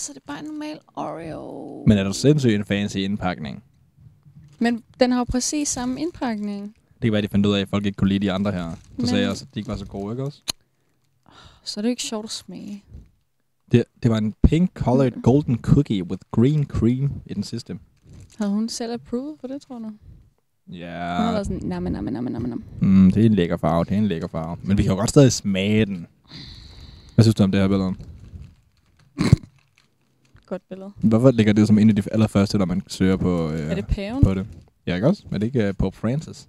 Så det er bare en normal Oreo. Men er der sindssygt en fancy indpakning? Men den har jo præcis samme indpakning. Det kan være, de fandt ud af, at folk ikke kunne lide de andre her. Så sagde jeg også, at de ikke var så gode, ikke også? Så er det jo ikke sjovt at smage. Det var en pink-colored golden cookie with green cream i den sidste. Havde hun selv approved for det, tror du? Ja. Hun har været sådan, nam. Det er en lækker farve, Men vi kan jo godt stadig smage den. Hvad synes du om det her billede? Godt billede. Hvorfor ligger det som en af de allerførste, når man søger på, er det paven? På det? Ja, ikke også? Er det ikke Pope Francis?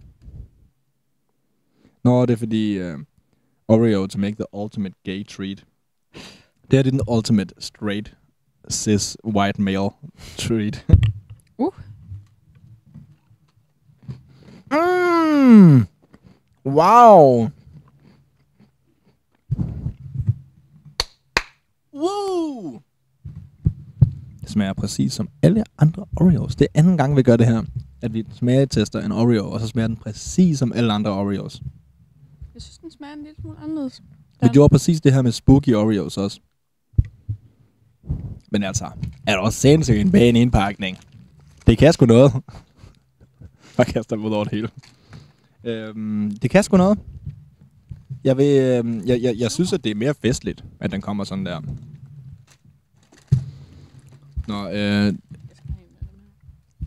Nå, det er fordi Oreo to make the ultimate gay treat. Det er den ultimate straight cis white male treat. Mm. Wow. Woo. Det smager præcis som alle andre Oreos. Det er anden gang, vi gør det her, at vi smagetester en Oreo, og så smager den præcis som alle andre Oreos. Jeg synes, den smager en lille smule anderledes. Vi gjorde præcis det her med spooky Oreos også. Men altså, er der også sindssygt en bag en indpakning? Det kan sgu noget. Bare kaster dem ud over det hele. Det kan sgu noget. Jeg synes, at det er mere festligt, at den kommer sådan der. Nå,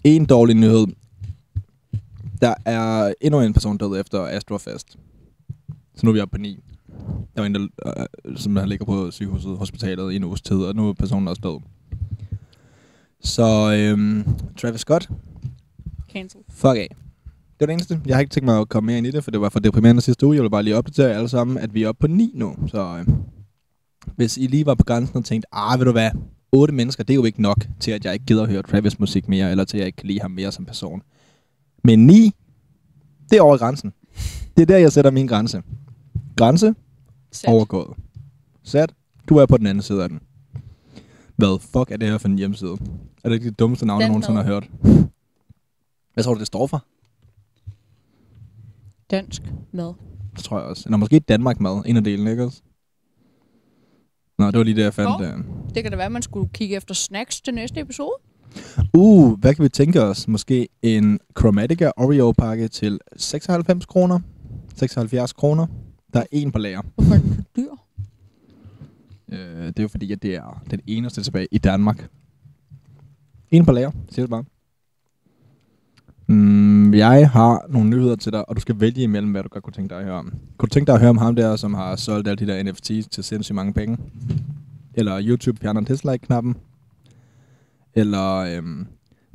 en dårlig nyhed. Der er endnu en person død efter Astrofest. Så nu er vi oppe på 9. Der var en, der simpelthen ligger på sygehuset, hospitalet i en uges tid, og nu er personen også død. Så Travis Scott. Cancel. Fuck af. Det var det eneste. Jeg har ikke tænkt mig at komme mere ind i det, for det var for deprimerende sidste uge. Jeg vil bare lige opdatere alle sammen, at vi er oppe på 9 nu. Så hvis I lige var på grænsen og tænkte, ved du hvad, 8 mennesker, det er jo ikke nok til, at jeg ikke gider at høre Travis musik mere, eller til, at jeg ikke kan lide ham mere som person. Men 9, det er over grænsen. Det er der, jeg sætter min grænse. Grænse? Set. Overgået. Sat. Du er på den anden side af den. Hvad fuck er det her for en hjemmeside? Er det ikke det dummeste navn, jeg nogensinde har hørt? Hvad tror du, det står for? Dansk mad. Det tror jeg også. Eller måske Danmark mad. En af delene, ikke også? Nå, det var lige det, jeg fandt. Det kan da være, at man skulle kigge efter snacks til næste episode. Hvad kan vi tænke os? Måske en Chromatica Oreo-pakke til 96 kroner. 76 kroner. Der er en på lager. Hvorfor er den så dyr? Det er jo fordi, at det er den eneste tilbage i Danmark. En på lager, siger det bare. Jeg har nogle nyheder til dig, og du skal vælge imellem, hvad du godt kunne tænke dig at høre om. Kunne du tænke dig at høre om ham der, som har solgt alle de der NFTs til sindssygt mange penge? Eller YouTube fjerner dislike-knappen? Eller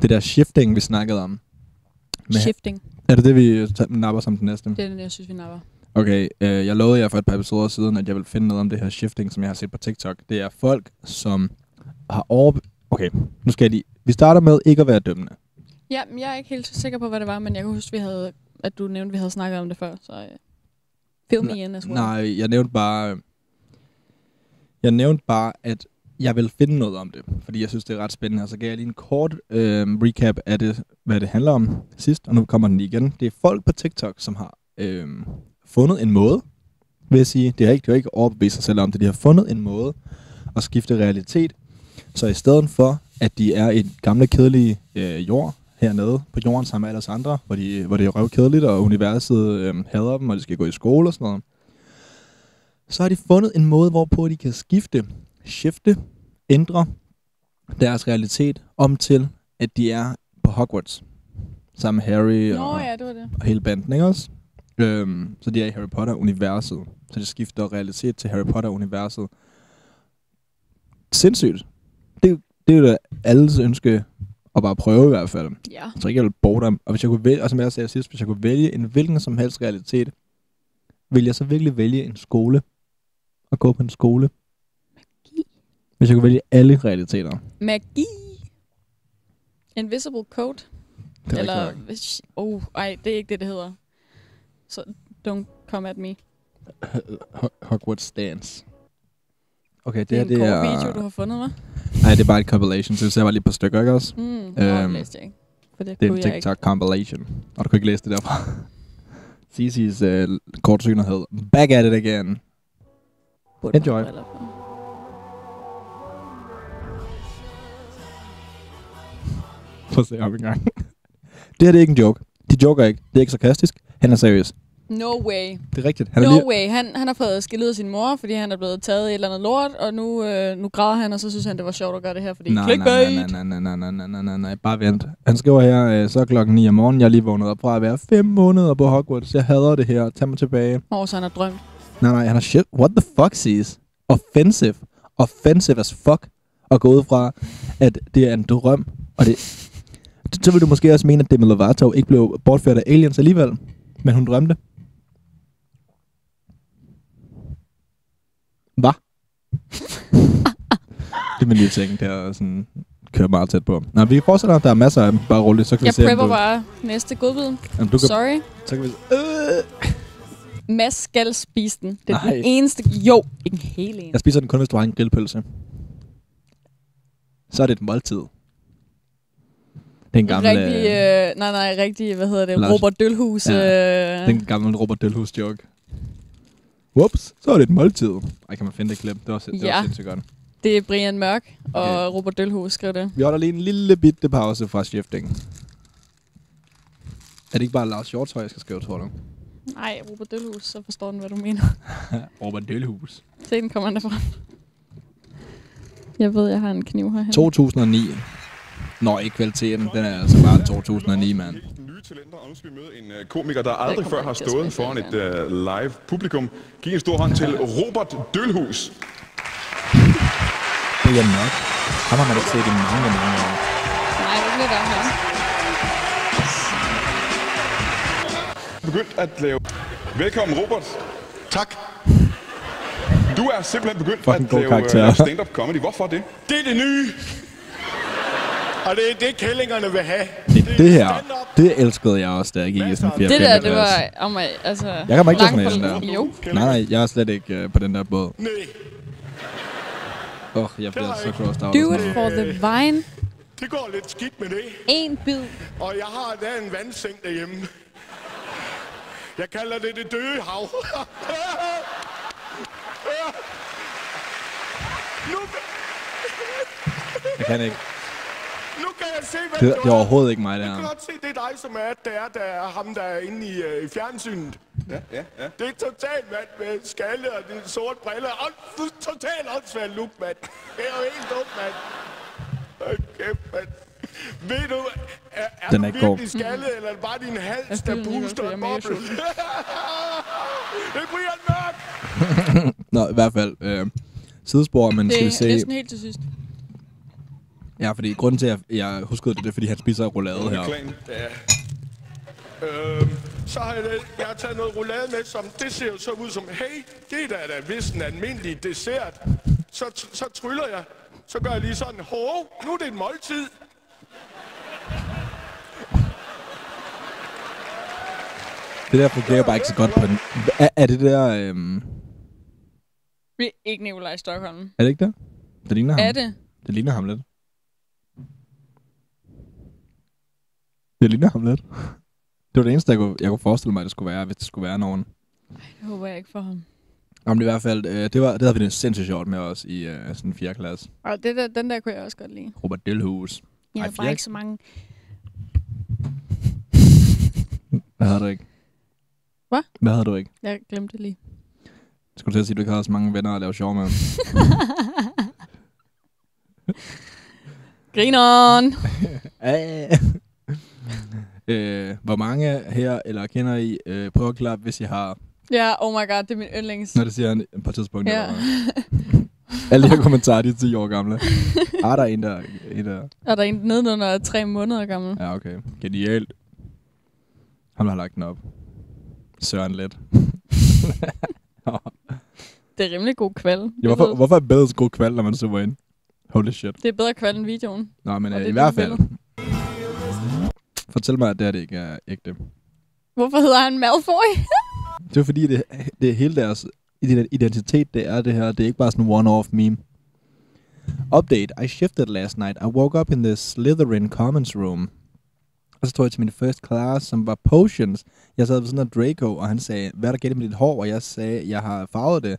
det der shifting, vi snakkede om? Shifting? Er det det, vi napper som den næste? Det er det, jeg synes, vi napper. Okay, jeg lovede jer for et par episoder siden, at jeg ville finde noget om det her shifting, som jeg har set på TikTok. Det er folk, som har Okay, nu skal jeg lige... Vi starter med ikke at være dømmende. Ja, jeg er ikke helt sikker på, hvad det var, men jeg kan huske, at du nævnte, at vi havde snakket om det før, så film igen, jeg tror. Nej, jeg nævnte bare, at jeg ville finde noget om det, fordi jeg synes, det er ret spændende. Så gav jeg lige en kort recap af det, hvad det handler om sidst, og nu kommer den igen. Det er folk på TikTok, som har... fundet en måde, vil jeg sige. Det har ikke overbevist sig selv om det. De har fundet en måde at skifte realitet. Så i stedet for, at de er i gamle, kedelige jord hernede på jorden sammen med alle os andre, hvor det er røvkedeligt, og universet hader dem, og de skal gå i skole og sådan noget, så har de fundet en måde, hvorpå de kan ændre deres realitet om til, at de er på Hogwarts. Sammen med Harry og hele banden, ikke også? Så de er i Harry Potter-universet. Så de skifter realitet til Harry Potter-universet. Sindssygt. Det er jo da alles ønske at bare prøve i hvert fald. Ja. Så ikke jeg vil bore dem. Og hvis jeg kunne vælge, og som jeg sagde sidst, hvis jeg kunne vælge en hvilken som helst realitet, ville jeg så virkelig vælge en skole. Og gå på en skole. Magi. Hvis jeg kunne vælge alle realiteter. Magi. Invisible Code. Eller... det er ikke det, det hedder. Så don't come at me. Hogwarts Dance. Okay, det er en kort video, du har fundet, hva'? Nej, det er bare et compilation, så jeg var lige på stykker, ikke også? Læste jeg ikke. Det er en TikTok-compilation. Og du kan ikke læse det derfra. Cici's kortsynethed. Back at it again. Enjoy. Prøv at se op en gang. Det her det er ikke en joke. De joker ikke. Det er ikke sarkastisk. Han er seriøs. No way. Det er rigtigt. Han har fået skilt ud af sin mor, fordi han er blevet taget i et eller andet lort, og nu græder han, og så synes han, det var sjovt at gøre det her, fordi clickbait. Nej, bare vent. Han skriver her, så klokken 9 om morgenen, jeg er lige vågnet op fra at være 5 måneder på Hogwarts, jeg hader det her, tag mig tilbage. Så han har drømt. Nej, han har shit. What the fuck sees? Offensive. Offensive as fuck. Og gå ud fra, at det er en drøm, og det... Så vil du måske også mene, at Demi Lovato ikke blev bortført af aliens alligevel. Men hun drømte. Hva? Det vil lige tænke, der sådan kører meget tæt på. Nå, vi fortsætter, der er masser af dem. Bare roligt, så kan vi se... Jeg prepper bare næste godbid. Sorry. Så kan vi Mads skal spise den. Det er den eneste... Jo, ikke en hel en. Jeg spiser den kun, hvis du har en grillpølse. Så er det et måltid. Den gamle... Rigtig, hvad hedder det? Robert Dalhuus... Ja. Den gamle Robert Dalhuus joke. Whoops, så er det et måltid. Kan man finde det klip? Det var sindssygt godt. Det er Brian Mørk og Robert Dalhuus skrev det. Vi holder lige en lille bitte pause fra shiftingen. Er det ikke bare Lars Hjortøj, jeg skal skrive, tror du? Nej, Robert Dalhuus, så forstår den, hvad du mener. Robert Dalhuus. Se, den kommer han derfra. Jeg ved, jeg har en kniv herhen. 2009. Nå, ikke kvaliteten. Den er altså bare 2009, mand. Nye talenter, og nu skal vi møde en komiker, der aldrig før har stået foran et live publikum. Giv en stor hånd til Robert Dalhuus. Det er nok. Ham har man ikke set i mange år. Nej, det bliver godt her. Begyndt at lave. Velkommen, Robert. Tak. Du er simpelthen begyndt at lave stand-up comedy. Hvorfor det? Det er det nye. Og det er det, kællingerne vil have. Det her, det elskede jeg også, da jeg gik i sådan 4-5. Det der, det var... altså, jeg kan ikke lide sådan der. Jo. Nej, jeg er slet ikke på den der båd. Nej. Åh, jeg bliver så crossed out. Do it for the vine. Det går lidt skidt med det. En bid. Og jeg har da en vandseng derhjemme. Jeg kalder det det døde hav. Jeg kan ikke. Nu kan jeg se, hvad det er overhovedet ikke mig, der. Jeg kan godt se, det er dig, som er, der er ham, der er inde i fjernsynet. Ja. Det er totalt, mand, med skalle og de sorte briller. Og totalt åndssvær look, mand. Det er jo helt dumt, mand. Okay, mand. Ved du, er den er du virkelig skaldet, eller er det bare din hals, der puster en boble? Det er Brian Mørk! Nå, i hvert fald. Sidespor, men skal vi se... Det er næsten helt til sidst. Ja, fordi grunden til, at jeg huskede det, er, fordi han spiser roulade her. Så har jeg taget noget roulade med, som det ser jo så ud som... Hey, det der er da vist en almindelig dessert. Så tryller jeg. Så gør jeg lige sådan... Hov, nu er det en måltid. Det der fungerer bare ikke så godt på den. Er det der... Vi er ikke Nikolaj i Stockholm. Er det ikke der? Det ligner ham. Er det? Det ligner ham lidt. Det var det eneste, jeg kunne forestille mig, det skulle være, hvis det skulle være nogen. Nej, det håber jeg ikke for ham. Jamen i hvert fald, det havde vi det sindssygt sjovt med os i sådan en 4. klasse. Og den der kunne jeg også godt lide. Robert Dalhuus. Jeg har bare ikke så mange... Hvad havde du ikke? Hvad? Hvad havde du ikke? Jeg glemte det lige. Skulle du til at sige, at du ikke havde så mange venner at lave sjov med? Grineren! Hvor mange her, eller kender I, prøv at klappe, hvis I har... Ja, oh my god, det er min yndlings. Når det siger han på et tidspunkt. Ja. Alle de her kommentarer, de er 10 år gamle. Er der en, der... Er der en nedenunder 3 måneder gammel? Ja, okay. Genialt. Han har lagt den op. Søren lidt. Det er rimelig god kval. Ja, hvorfor er det bedre så god kval, når man zoomer ind? Holy shit. Det er bedre kval end videoen. Nå, men i hvert fald. Fortæl mig, at det ikke er ægte. Hvorfor hedder han Malfoy? Det er fordi, det er hele deres identitet, det er det her. Det er ikke bare sådan en one-off meme. Update. I shifted last night. I woke up in the Slytherin Commons room. Og så tog jeg til min first class, som var potions. Jeg sad ved sådan af Draco, og han sagde, hvad der gælder med dit hår? Og jeg sagde, jeg har farvet det.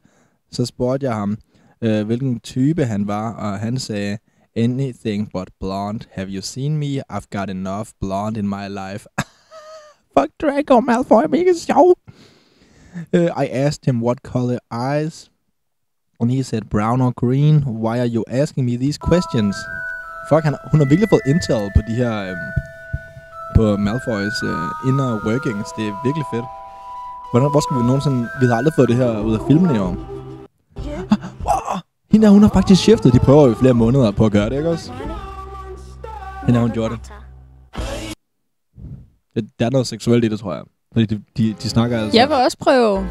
Så spurgte jeg ham, hvilken type han var, og han sagde, anything but blonde. Have you seen me? I've got enough blonde in my life. Fuck Draco Malfoy, mega sjov. I asked him, what color eyes? And he said, brown or green. Why are you asking me these questions? Fuck, hun har virkelig fået intel på de her... på Malfoys inner workings. Det er virkelig fedt. Hvor skal vi nogensinde... Vi har aldrig fået det her ud af filmen i år. Wow! Hende her, hun har faktisk shiftet. De prøver jo flere måneder på at gøre det, ikke også? Hende her, hun gjorde det. Der er noget seksuelt i det, tror jeg. Fordi de snakker altså... Jeg vil også prøve.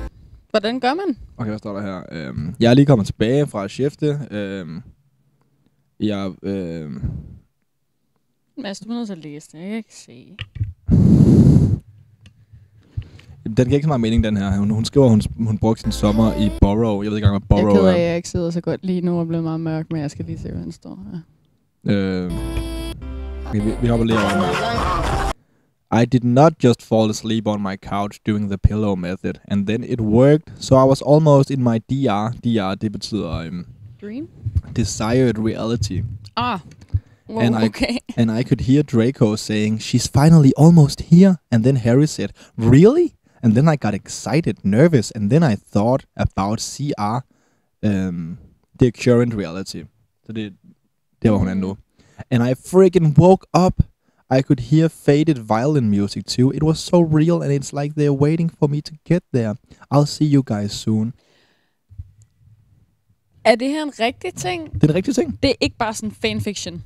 Hvordan gør man? Okay, hvad står der her? Jeg er lige kommet tilbage fra at shifte. Mads, du må nødt til at læse den. Jeg kan ikke se. Den giver ikke så meget mening, den her. Hun skriver, at hun brugte sin sommer i Borough. Jeg ved ikke engang, hvad Borough er. Jeg er ked af, at jeg ikke sidder så godt lige nu og bliver meget mørk, men jeg skal lige se, hvad han står her. Okay, vi hopper lige over. I did not just fall asleep on my couch doing the pillow method, and then it worked, so I was almost in my DR. DR, det betyder... dream? Desired reality. Ah, whoa, and okay. I could hear Draco saying, she's finally almost here. And then Harry said, really? And then I got excited, nervous. And then I thought about CR, the current reality. Så det var hun endnu. And I freaking woke up. I could hear faded violin music too. It was so real, and it's like they're waiting for me to get there. I'll see you guys soon. Er det her en rigtig ting? Det er en rigtig ting. Det er ikke bare sådan fanfiction.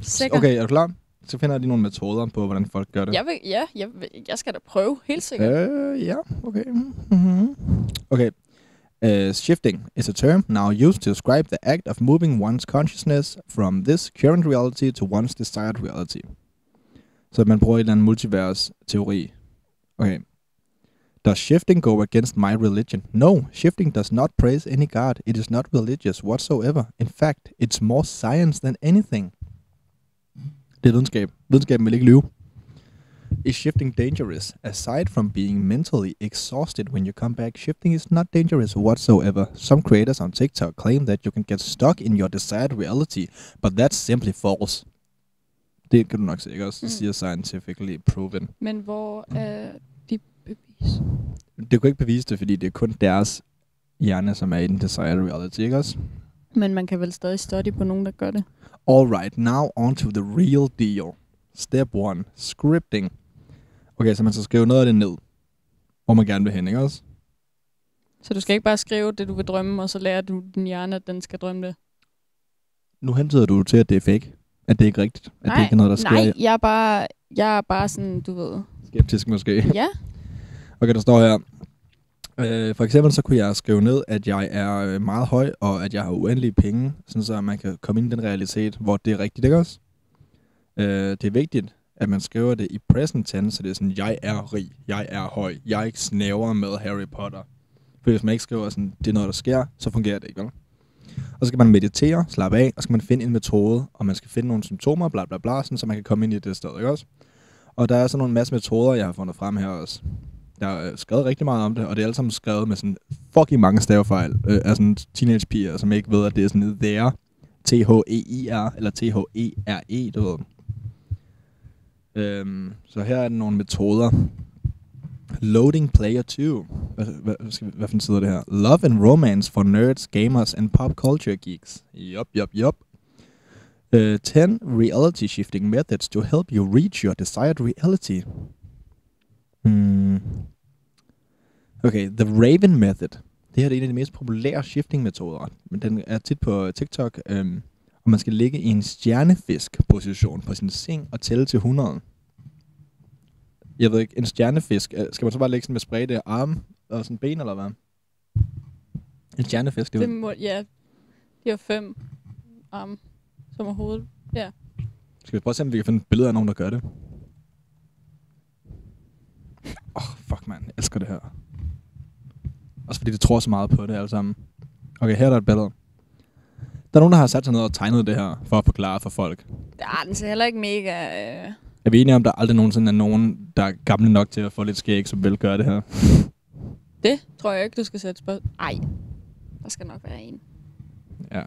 Sikker? Okay, er du klar? Så finder jeg lige nogle metoder på, hvordan folk gør det. Jeg skal da prøve, helt sikkert. Okay. Okay. Shifting is a term now used to describe the act of moving one's consciousness from this current reality to one's desired reality. Så man bruger en eller anden multivers-teori. Okay. Does shifting go against my religion? No, shifting does not praise any god. It is not religious whatsoever. In fact, it's more science than anything. Det er videnskab. Videnskaben vil ikke lyve. Is shifting dangerous? Aside from being mentally exhausted when you come back, shifting is not dangerous whatsoever. Some creators on TikTok claim that you can get stuck in your desired reality, but that's simply false. Det kan du nok se, ikke også? Det siger scientifically proven. Men hvor er de bevis? Det kunne ikke bevise det, fordi det er kun deres hjerne, som er i den desired reality, ikke også? Men man kan vel stadig studie på nogen, der gør det. Alright, now on to the real deal. Step 1. Scripting. Okay, så man skal skrive noget af det ned, hvor man gerne vil hen, ikke også? Så du skal ikke bare skrive det, du vil drømme, og så lærer du din hjerne, at den skal drømme det? Nu hentyder du til, at det er fake. At det ikke er rigtigt. At nej, det ikke er noget, der sker. Nej, jeg er bare sådan, du ved... skeptisk måske. Ja. Okay, der står her. For eksempel så kunne jeg skrive ned, at jeg er meget høj, og at jeg har uendelige penge, sådan så man kan komme ind i den realitet, hvor det er rigtigt, ikke også? Det er vigtigt, at man skriver det i present tense, så det er sådan, jeg er rig, jeg er høj, jeg er ikke snæver med Harry Potter. For hvis man ikke skriver sådan, det er noget, der sker, så fungerer det ikke, vel? Og så skal man meditere, slappe af, og så skal man finde en metode, og man skal finde nogle symptomer, bla bla bla, sådan, så man kan komme ind i det sted, ikke også? Og der er sådan en masse metoder, jeg har fundet frem her også. Jeg har skrevet rigtig meget om det, og det er alle sammen skrevet med sådan fucking mange stavefejl af sådan teenagepiger, som ikke ved, at det er sådan et there, T-H-E-I-R, eller T-H-E-R-E, du ved. Så her er nogle metoder. Loading Player 2. Hvad for en side er det her? Love and Romance for Nerds, Gamers and Pop Culture Geeks. Yup. 10 Reality Shifting Methods to help you reach your desired reality. Okay, The Raven Method. Det her er en af de mest populære shifting-metoder. Men den er tit på TikTok. Og man skal ligge i en stjernefisk-position på sin seng og tælle til 100. Jeg ved ikke, en stjernefisk. Skal man så bare ligge sådan med spredte arme og sådan ben, eller hvad? En stjernefisk, det må, ja, de har 5 arme som er hovedet. Ja. Skal vi prøve at se, om vi kan finde billeder af nogen, der gør det? Åh, fuck man, jeg elsker det her. Også fordi de tror så meget på det alle sammen. Okay, her er der et billede. Der er nogen, der har sat sig ned og tegnet det her, for at forklare for folk. Ja, den ser heller ikke mega... Er vi enige om, der aldrig nogensinde er nogen, der er gamle nok til at få lidt skæg, som vil gøre det her? Det tror jeg ikke, du skal sætte spørgsmål. Ej, der skal nok være en. Ja.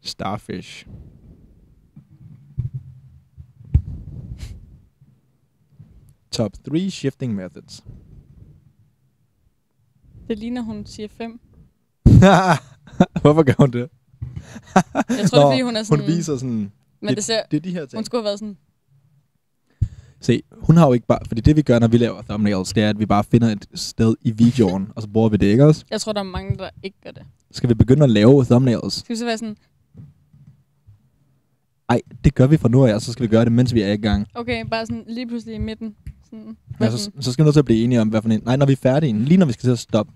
Starfish. Top 3 shifting methods. Det ligner, hun siger 5. Hvorfor gør hun det? Jeg tror, det er, fordi hun er sådan... Hun viser sådan... Men det er de her ting. Hun skulle have været sådan... Se, hun har jo ikke bare... Fordi det, vi gør, når vi laver thumbnails, det er, at vi bare finder et sted i videoen, og så bruger vi det, ikke også? Jeg tror, der er mange, der ikke gør det. Skal vi begynde at lave thumbnails? Skal vi så være sådan... Ej, det gør vi fra nu af, og så skal vi gøre det, mens vi er i gang. Okay, bare sådan lige pludselig i midten. Sådan, ja, så skal vi nødt til at blive enige om, hvad for en... Nej, når vi er færdige, lige når vi skal til at stoppe.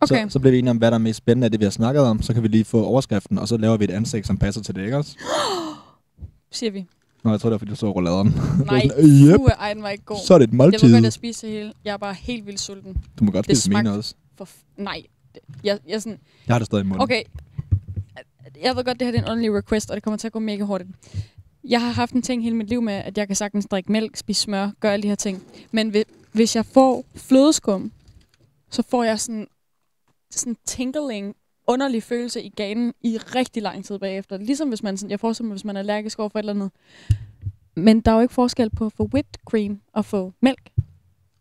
Okay. Så bliver vi enige om, hvad der er mest spændende af det, vi har snakket om. Så kan vi lige få overskriften, og så laver vi et ansigt, som passer til det, ikke også? Siger vi. Nå, jeg tror, det var, fordi du så rouladeren. Nej, ej, den var ikke god. Så er det et måltid. Jeg må godt at spise det hele. Jeg er bare helt vildt sulten. Du må godt spise mine også. Nej. Jeg sådan... Jeg har det stadig i munden. Okay. Jeg ved godt, det her er en only request, og det kommer til at gå mega hurtigt. Jeg har haft en ting hele mit liv med, at jeg kan sagtens drikke mælk, spise smør, gøre alle de her ting. Men hvis jeg får flødeskum, så får jeg sådan tingling underlig følelse i ganen i rigtig lang tid bagefter. Ligesom hvis man, sådan, jeg forestiller mig, hvis man er allergisk over for et eller andet. Men der er jo ikke forskel på at få whipped cream og få mælk.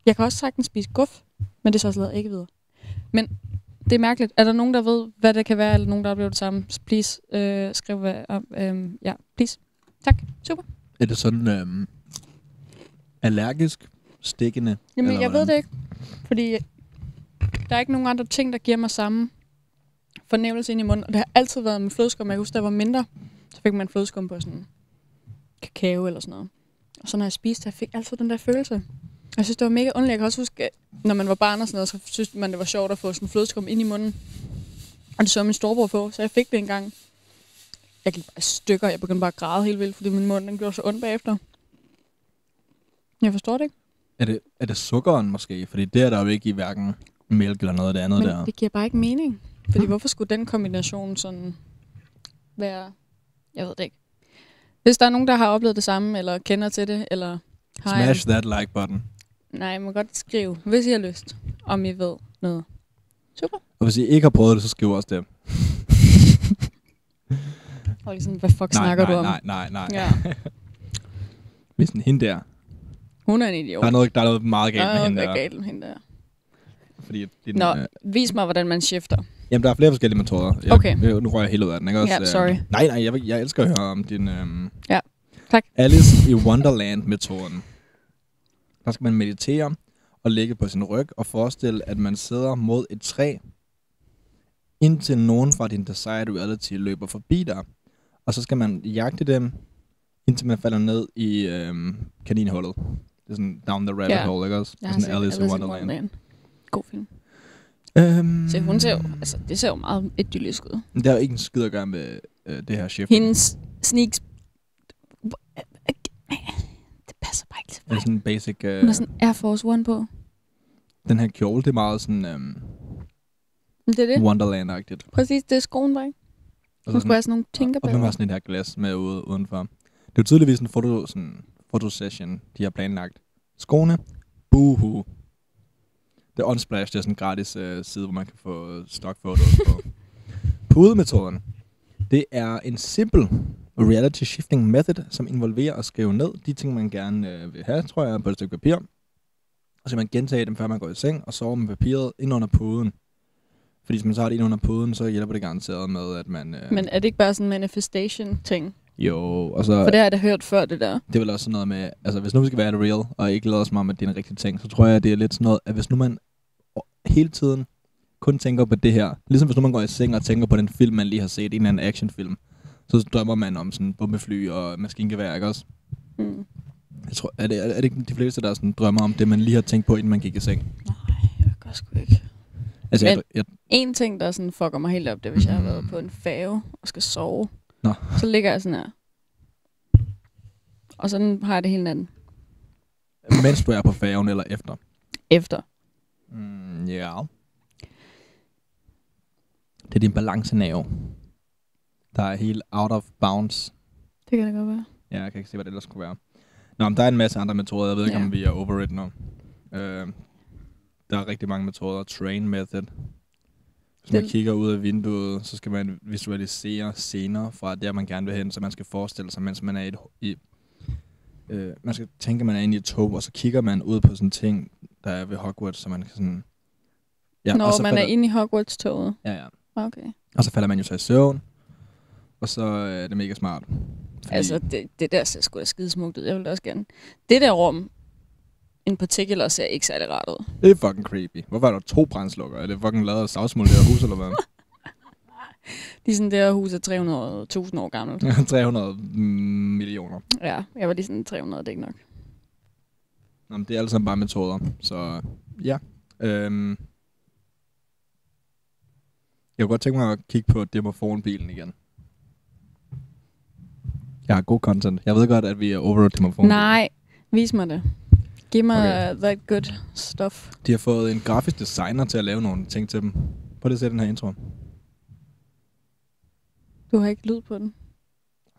Jeg kan også sagtens spise guf, men det er så slet ikke videre. Men det er mærkeligt. Er der nogen, der ved, hvad det kan være, eller nogen, der oplever det samme? Please, skriv om. Ja, please. Tak. Super. Er det sådan allergisk, stikkende? Jamen, jeg ved det ikke. Fordi der er ikke nogen andre ting, der giver mig samme fornemmelse ind i munden. Og det har altid været med flødeskum. Jeg husker, da jeg var mindre, så fik man flødeskum på sådan kakao eller sådan noget. Og så når jeg spiste, jeg fik altid den der følelse. Jeg synes, det var mega underligt. Jeg kan også huske, når man var barn og sådan noget, så synes man, det var sjovt at få sådan flødeskum ind i munden. Og det så min storebror på, så jeg fik det engang. Jeg gik bare i stykker, jeg begyndte bare at græde helt vildt, fordi min mund den gjorde så ondt bagefter. Jeg forstår det ikke. Er det sukkeren måske? Fordi det er der jo ikke i hverken mælk eller noget af det andet. Men der. Det giver bare ikke mening. Fordi hvorfor skulle den kombination sådan være... Jeg ved det ikke. Hvis der er nogen, der har oplevet det samme, eller kender til det, eller... Smash that like button. Nej, jeg må godt skrive, hvis I har lyst, om I ved noget. Super. Og hvis I ikke har prøvet det, så skriv også det. Og ligesom, hvad fuck snakker du om? Nej. Ja. Hvis den hende der... Hun er en idiot. Der er noget meget galt med hende der. Der er noget galt med hende der. Fordi det er den, vis mig, hvordan man shifter. Jamen, der er flere forskellige metoder. Okay. Nu rører jeg helt ud af den, ikke også? Ja, yeah, sorry. Nej, jeg elsker at høre om din... Ja, tak. Alice i Wonderland-metoden. Der skal man meditere og ligge på sin ryg og forestille, at man sidder mod et træ, indtil nogen fra din desired reality løber forbi dig. Og så skal man jagte dem, indtil man falder ned i kaninhullet. Det er sådan down the rabbit hole, ikke også? Ja, sådan Alice i Wonderland. God film. Så hun ser jo, altså det ser jo meget idyllisk ud. Men der er jo ikke en skid at gøre med det her shift. Hendes sneaks... Det passer bare ikke til mig. Det er sådan en basic... Hun har sådan Air Force One på. Den her kjole, det er meget sådan... Det er det. Wonderland-agtigt. Præcis, det er skoen bare ikke. Hun skulle have sådan nogle tinkerbælger. Og hun har sådan et her glas med ude udenfor. Det er jo tydeligvis en fotosession, de har planlagt. Skoene, buhu. Det er Unsplash, det er sådan en gratis side, hvor man kan få stockfotos på. Pudemetoden. Det er en simpel reality shifting method, som involverer at skrive ned de ting, man gerne vil have, tror jeg, på et stykke papir. Og så man gentage dem, før man går i seng, og sover med papiret ind under puden. Fordi hvis man tager det ind under puden, så hjælper det garanteret med, at man... Men er det ikke bare sådan en manifestation-ting? Jo, og så... For det har jeg da hørt før, det der. Det er vel også sådan noget med... Altså, hvis nu vi skal være real, og ikke lader os meget med, at det er en rigtig ting, så tror jeg, det er lidt sådan noget, at hvis nu man hele tiden kun tænker på det her. Ligesom hvis nu man går i seng og tænker på den film, man lige har set, en eller anden actionfilm, så drømmer man om sådan bombefly og maskingevær, ikke også? Mm. Jeg tror, er det ikke de fleste, der sådan drømmer om det, man lige har tænkt på, inden man gik i seng? Nej, jeg gør sgu ikke. Altså, men en ting, der sådan fucker mig helt op, det er, hvis jeg har været på en fave og skal sove. Nå. Så ligger jeg sådan her. Og sådan har jeg det hele natten. Mens du er på faven eller efter? Efter. Ja. Det er din balancenave. Der er helt out of bounds. Det kan det godt være. Ja, jeg kan ikke se, hvad det ellers kunne være. Nå, men der er en masse andre metoder. Jeg ved ikke, om vi er over it nu. Der er rigtig mange metoder. Train method. Hvis man kigger ud af vinduet, så skal man visualisere scener fra der, man gerne vil hen. Så man skal forestille sig, mens man er man skal tænke, man er inde i et tog, og så kigger man ud på sådan ting, der er ved Hogwarts, så man kan sådan... Ja, når man er inde i Hogwarts-toget? Ja. Okay. Og så falder man jo så i søvn, og så er det mega smart. Fordi... Altså, det der ser sgu da skidesmukt ud. Jeg vil da også gerne... Det der rum, in particular, ser ikke særlig rart ud. Det er fucking creepy. Hvorfor er der 2 brændslukker? Er det fucking lavet af savsmuld, det her hus, eller hvad? Det er sådan, det her hus er 300.000 år gammelt. 300 millioner. Ja, jeg var lige sådan 300, det er ikke nok. Nå, men det er altså bare metoder, så ja. Jeg kunne godt tænke mig at kigge på demofonbilen igen. Jeg har god content. Jeg ved godt, at vi er over demofonbilen. Nej, vis mig det. Giv mig that good stuff. De har fået en grafisk designer til at lave nogle ting til dem. Prøv lige at se den her intro. Du har ikke lyd på den.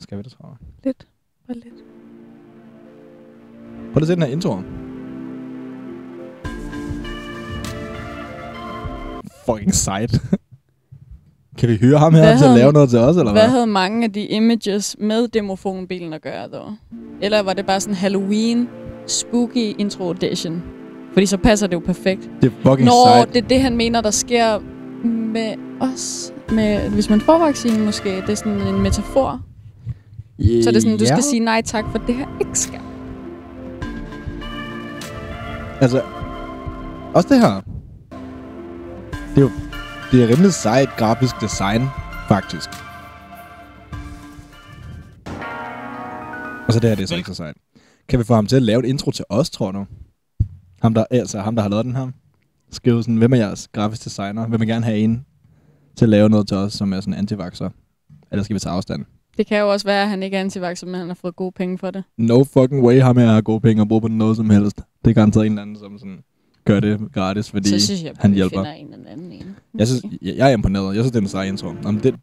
Skal vi det, tror jeg? Lidt. Bare lidt. Prøv lige at se den her intro. Fucking sejt. Kan vi hyre ham her til at lave noget til os, eller hvad? Hvad havde mange af de images med demofonbilen at gøre, dog? Eller var det bare sådan Halloween spooky intro edition? Fordi så passer det jo perfekt. Det er fucking sejt. Nå, det er det, han mener, der sker med os. Med, hvis man får vaccinen måske, det er sådan en metafor. Yeah. Så det er sådan, du skal sige nej tak, for det her ikke sker. Altså, også det her. Det er jo... Det er rimelig sejt grafisk design, faktisk. Og så det her, det er så ikke så sejt. Kan vi få ham til at lave et intro til os, tror du? Ham, der har lavet den her. Skrive sådan, hvem er jeres grafisk designer? Hvem vil gerne have en til at lave noget til os, som er sådan antivaxer? Eller skal vi tage afstand? Det kan jo også være, at han ikke er antivaxer, men han har fået gode penge for det. No fucking way, ham her har gode penge og bruger på noget som helst. Det er garanteret en eller anden, som sådan... gør det gratis, fordi han hjælper. Så synes jeg, at vi finder en eller anden en. Okay. Jeg er imponeret. Jeg synes, det er en sej intro.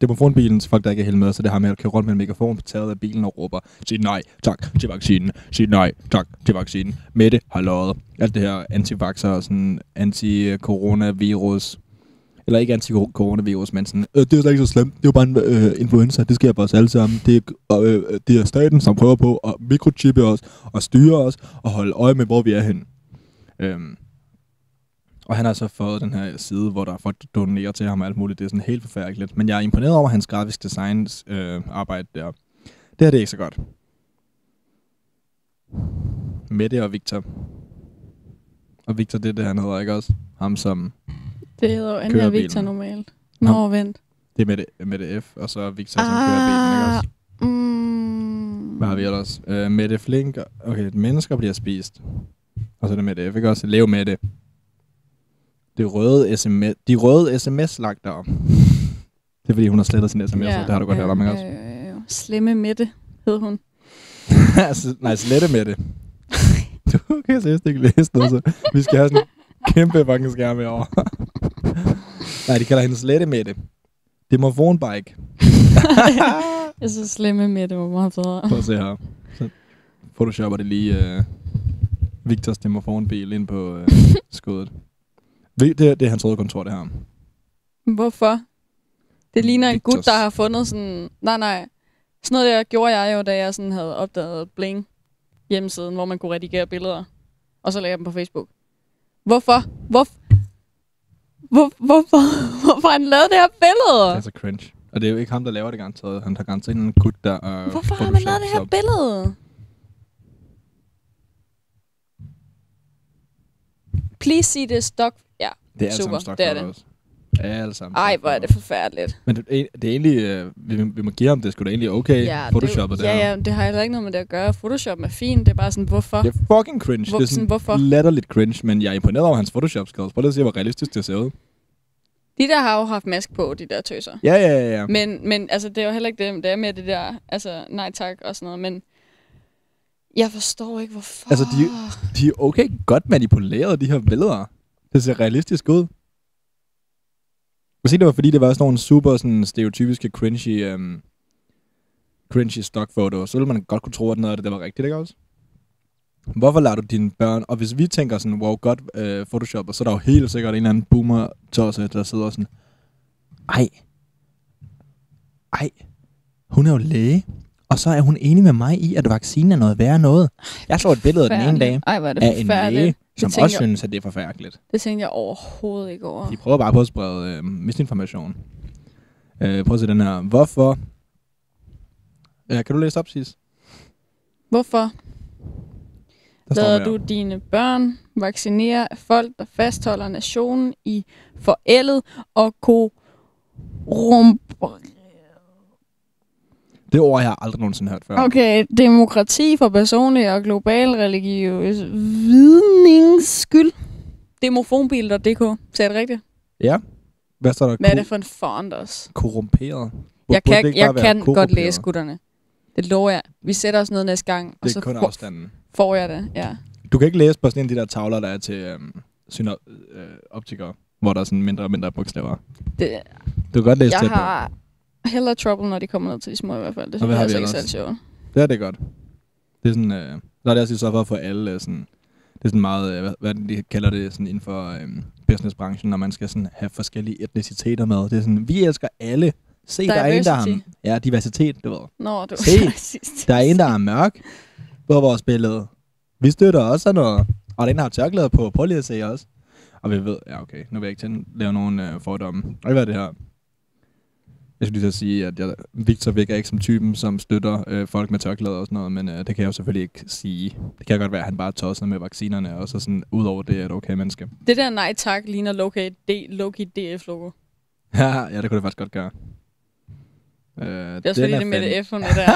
Demofonbilen til folk, der ikke er helt med, så det har med at køre rundt med en megafon på taget af bilen og råber, sig nej tak til vaccinen, sig nej tak til vaccinen, Mette har løjet. Alt det her antivaxer og sådan anti-coronavirus, eller ikke anti-coronavirus, men sådan, det er slet ikke så slemt, det er jo bare en influenza, det sker for os alle sammen. Det er staten, som prøver på at mikrochippe os, og styre os, og holde øje med, hvor vi er henne. Og han har så fået den her side, hvor der er folk, der donerer til ham og alt muligt. Det er sådan helt forfærdeligt. Men jeg er imponeret over hans grafisk designs arbejde der. Det her, det er ikke så godt. Mette og Victor. Og Victor, det er det, han hedder, ikke også? Ham, som det hedder jo anden Victor normalt. Nå, vent. Det er Mette F, og så Victor, som kører bilen, ikke også? Hvad har vi ellers? Mette Flink. Okay, mennesker bliver spist. Og så er det Mette F, ikke også? Leo Mette. De røde sms-lagtere. Det er, fordi hun har slettet sin sms'er. Ja, det har du godt hørt om, ikke også? Slemme Mette hed hun. Nej, slette Mette. Du kan seriøst ikke læse noget, så vi skal have sådan en kæmpe fucking skærm herovre. Nej, de kalder hende slette Mette. Demofonbike. Jeg synes, slemme Mette var meget bedre. Prøv at se her. Så photoshopper det lige Victors demofonbil ind på skuddet. Det er hans røde kontor, det her. Hvorfor? Det ligner en gut, der har fundet sådan... Nej. Sådan noget der gjorde jeg jo, da jeg sådan havde opdaget Bling hjemmesiden, hvor man kunne redigere billeder. Og så lagde jeg dem på Facebook. Hvorfor han lavede det her billede? Det er så cringe. Og det er jo ikke ham, der laver det garanteret. Han tager garanteret en gut, der... Hvorfor har man lavet det her billede? Please see this dog. Det er super, det er det. Også. Ej, hvor er det forfærdeligt. Men det er egentlig, vi må give ham det, sgu da egentlig okay, ja, photoshoppet der. Ja, det har heller ikke noget med det at gøre. Photoshop er fint, det er bare sådan, hvorfor? Det er fucking cringe. Det er sådan hvorfor? Latterligt cringe, men jeg er imponeret over hans Photoshop-skills. Prøv lige at se, hvor realistisk det ser ud. De der har jo haft mask på, de der tøser. Ja. Men altså, det er jo heller ikke det, det er med det der, altså nej tak og sådan noget, men... Jeg forstår ikke, hvorfor. Altså, de er okay godt manipuleret, de her billeder. Det ser realistisk ud. Måske det var, fordi det var sådan nogle super sådan, stereotypiske, cringy stockfoto. Så ville man godt kunne tro, at noget af det var rigtigt, ikke også? Hvorfor lader du dine børn? Og hvis vi tænker sådan, wow, godt photoshopper, så er der jo helt sikkert en eller anden boomer-tosser, der sidder sådan, ej, hun er jo læge. Og så er hun enig med mig i, at vaccinen er noget værre noget. Jeg så et billede den ene dag af en læge, som også synes, at det er forfærdeligt. Det tænkte jeg overhovedet ikke over. De prøver bare på at sprede misinformation. Prøv at se den her. Hvorfor? Kan du læse op, Sis? Hvorfor lader du dine børn vaccinere folk, der fastholder nationen i forældet og korrumperede? Det ord, jeg har aldrig nogensinde hørt før. Okay, demokrati for personlig og global religiøs vidningsskyld. Demofonbil.dk. Ser det rigtigt? Ja. Hvad står der? Hvad er det for en font også? Korrumperet. Jeg kan godt læse, gutterne. Det lover jeg. Vi sætter os ned næste gang, og så får jeg det. Ja. Du kan ikke læse på sådan en af de der tavler, der er til synoptikere, hvor der er sådan mindre og mindre bogstaver. Du kan godt læse det på. Heller trouble, når de kommer ned til de små i hvert fald. Det synes jeg altså ikke særlig sjovt. Det er godt. Det er sådan... der er det også lige så for alle sådan... Det er sådan meget... hvad de kalder det sådan inden for businessbranchen, når man skal sådan have forskellige etniciteter med. Det er sådan, vi elsker alle. Se, der er en, der har... Ja, diversitet, du ved. Nå, du er racist. Der er en, der er mørk på vores billede. Vi støtter også sådan noget. Og der er en, der har tørklæder på. Prøv lige at se os. Og vi ved... Ja, okay. Nu vil jeg ikke lave nogen fordomme. Og hvad er det her? Jeg skulle lige så sige, at Victor virker ikke som typen, som støtter folk med tørklæder og sådan noget, men det kan jeg jo selvfølgelig ikke sige. Det kan godt være, at han bare tosser med vaccinerne, og så sådan, udover det, er et okay menneske. Det der nej tak ligner Loki DF-logo. Ja, ja, det kunne det faktisk godt gøre. Det er også fordi, det med det F'erne, der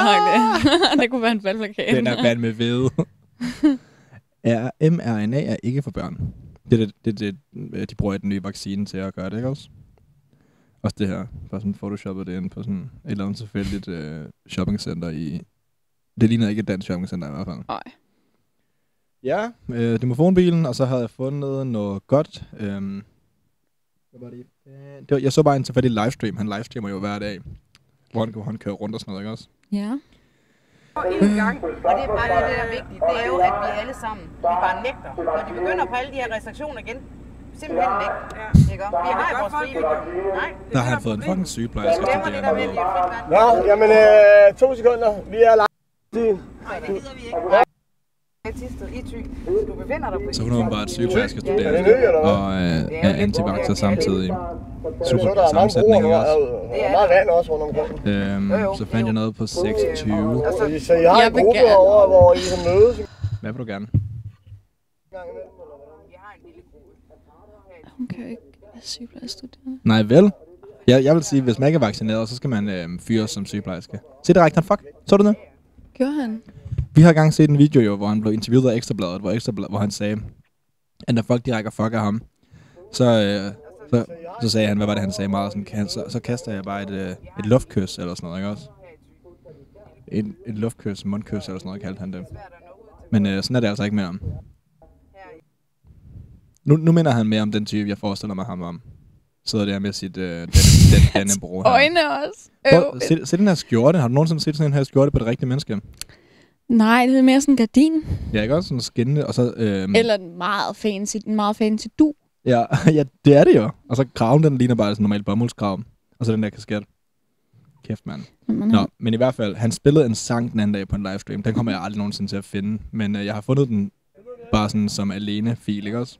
er det kunne være en valgplakat. Den er fandme ved. mRNA er ikke for børn. Det de bruger i den nye vaccine til at gøre det, ikke også? Også det her, bare sådan photoshoppet det ind på sådan et eller andet tilfældigt shoppingcenter i... Det ligner ikke et dansk shoppingcenter i hvert fald. Nej. Ja, demofonbilen, og så havde jeg fundet noget godt. Hvad var det? Jeg så bare en tilfældig livestream. Han livestreamer jo hver dag, hvor han kører rundt og sådan noget, ikke også? Ja. En gang, og det er bare det, der er vigtigt, det er jo, at vi alle sammen, vi bare nægter. Når de begynder på alle de her restriktioner igen, simpelthen ikke. Ja. Ikke? Vi har vores fri vilje. Nej. Der har han fået en fucking sygeplejerske. Ja, det der vælger. Nå, jamen 2 sekunder. Vi er live. Nej, det gider vi ikke. Så hun er bare et sygeplejerske studerende og er antivakter samtidig. Super sammensætning også. Så fandt jeg noget på 26. Så I har en gruppe over, hvor I kan mødes. Hvad vil du gerne? Hun kan jo ikke være sygeplejerske studerende. Nej vel? Jeg vil sige, hvis man ikke er vaccineret, så skal man fyres som sygeplejerske. Se det rigtigt, fuck. Så du det? Gjorde han? Vi har gang set en video, jo, hvor han blev interviewet af Ekstra Bladet, hvor han sagde, at når folk de rækker fuck af ham, så sagde han, hvad var det han sagde meget, sådan, så kaster jeg bare et luftkys eller sådan noget, ikke også? Et luftkys, mundkys eller sådan noget, kaldte han det. Men sådan er det altså ikke mere om. Nu minder han mere om den type, jeg forestiller mig ham om. Sidder der med sit Dannebrog her. Øjne også. Se den her skjorte. Har du nogensinde set sådan en her skjorte på det rigtige menneske? Nej, det er mere sådan en gardin. Ja, ikke også sådan skinnende, og så... Eller en meget fancy du. Ja, ja, det er det jo. Og så kraven, den ligner bare sådan normalt bomuldskraven. Og så den der kasket. Kæft, mand. Nå, men i hvert fald, han spillede en sang den anden dag på en livestream. Den kommer jeg aldrig nogensinde til at finde. Men jeg har fundet den bare sådan som alene-fil, ikke også?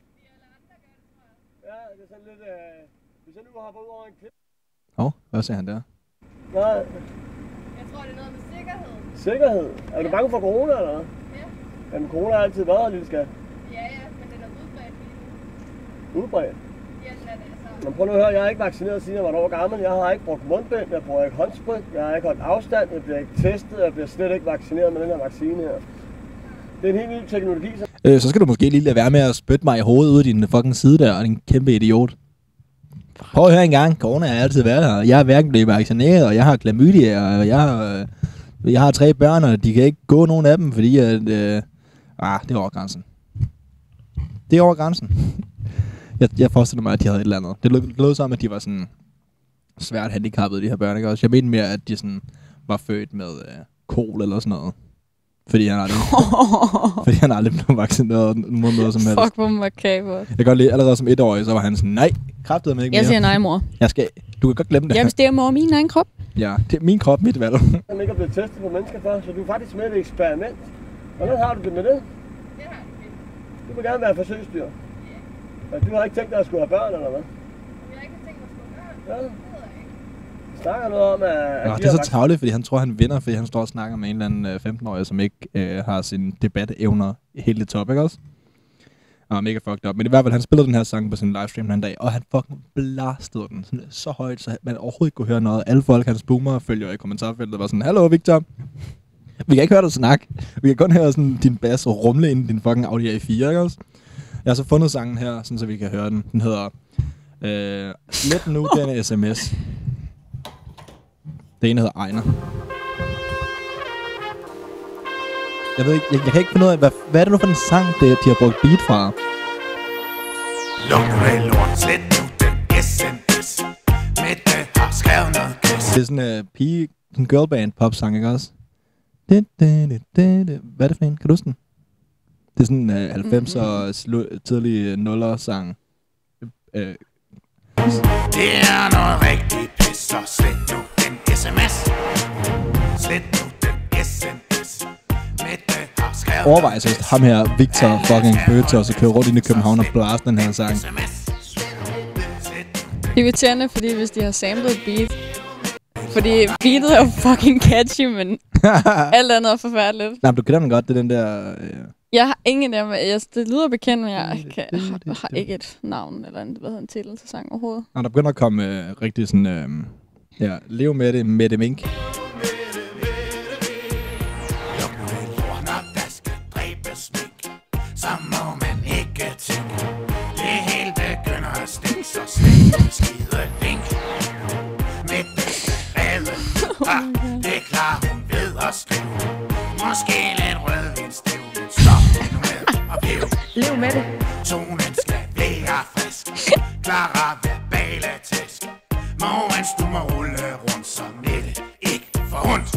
Hvad sagde han der? Nej. Jeg tror, det er noget med sikkerhed. Sikkerhed? Er du bange for corona eller noget? Ja. Jamen, corona har altid været her, lille skat. Ja, men den er udbredt. Udbredt? Ja, den er det. Men prøv nu at høre, jeg er ikke vaccineret siden jeg var et år gammel. Jeg har ikke brugt mundbind, jeg bruger ikke håndsprit, jeg har ikke holdt afstand, jeg bliver ikke testet, jeg bliver slet ikke vaccineret med den her vaccine her. Det er en helt ny teknologi. Så skal du måske lige lade være med at spytte mig i hovedet ud af din fucking side der, og din kæmpe idiot. Prøv at høre engang, corona har altid været her. Jeg er hverken blevet vaccineret, og jeg har klamydia, og jeg har 3 børn, og de kan ikke gå nogen af dem, fordi at... det er over grænsen. Det er over grænsen. Jeg forestiller mig, at de havde et eller andet. Det lød som, at de var sådan svært handicappede, de her børn, ikke også? Jeg mente mere, at de sådan var født med kol eller sådan noget. Fordi han aldrig blev vaccineret mod noget som helst. Fuck, hvor makabert. Jeg kan godt lide, allerede som 1-årig, så var han sådan, nej, kraftede mig ikke mere. Jeg siger nej, mor. Du kan godt glemme det. Jeg bestemmer mig over min egen krop. Ja, det er min krop, mit valg. Han ikke er blevet testet på mennesker før, så du er faktisk med i et eksperiment. Hvordan har du det med det? Det har du. Du vil gerne være forsøgsdyr. Ja. Du har ikke tænkt dig at skulle have børn, eller hvad? Jeg har ikke tænkt mig at skulle have børn. Ja. Snakker noget om, at det er så tarveligt, fordi han tror, han vinder, fordi han står og snakker med en eller anden 15-årig, som ikke har sine debatevner helt i top, ikke også? Og mega fucked up. Men i hvert fald, han spillede den her sang på sin livestream den dag, og han fucking blastede den sådan, så højt, så man overhovedet ikke kunne høre noget. Alle folk, hans boomere, følger i kommentarfeltet, var sådan, hallo Victor, vi kan ikke høre dig snakke. Vi kan kun høre sådan din bass rumle ind i din fucking Audi A4, ikke også? Jeg har så fundet sangen her, sådan så vi kan høre den. Den hedder, slet nu denne sms. Det ene hedder Ejner. Jeg ved ikke, jeg kan ikke finde ud af, hvad er det nu for en sang, de har brugt beat fra? Det er sådan en pige, en girlband popsang, ikke også? Hvad er det for en? Kan du huske den? Det er sådan en 90'er, tidlige 0'er sang. Det er noget rigtigt pis, så slet nu den sms. Slet nu den sms. Mette har skrevet... Overvej altså, at ham her, Victor fucking Bøtter, og så kører rundt ind i København og blaster den her sang. Det er irriterende, fordi hvis de har samlet beat... Fordi beatet er jo fucking catchy, men alt andet er forfærdeligt. Nej, men du kender den godt, det er den der... Jeg har ingen af dem. Det lyder bekendt, men jeg har ikke et navn eller en, hvad hedder en titel til sang overhovedet. Nej, der begynder at komme rigtig sådan... ja, Leo Mette, Mette Mink. Lev med det. Tonen skal være frisk. Klare verbale tæsk. Morgens du må rulle rundt, så Mette ikke for ondt.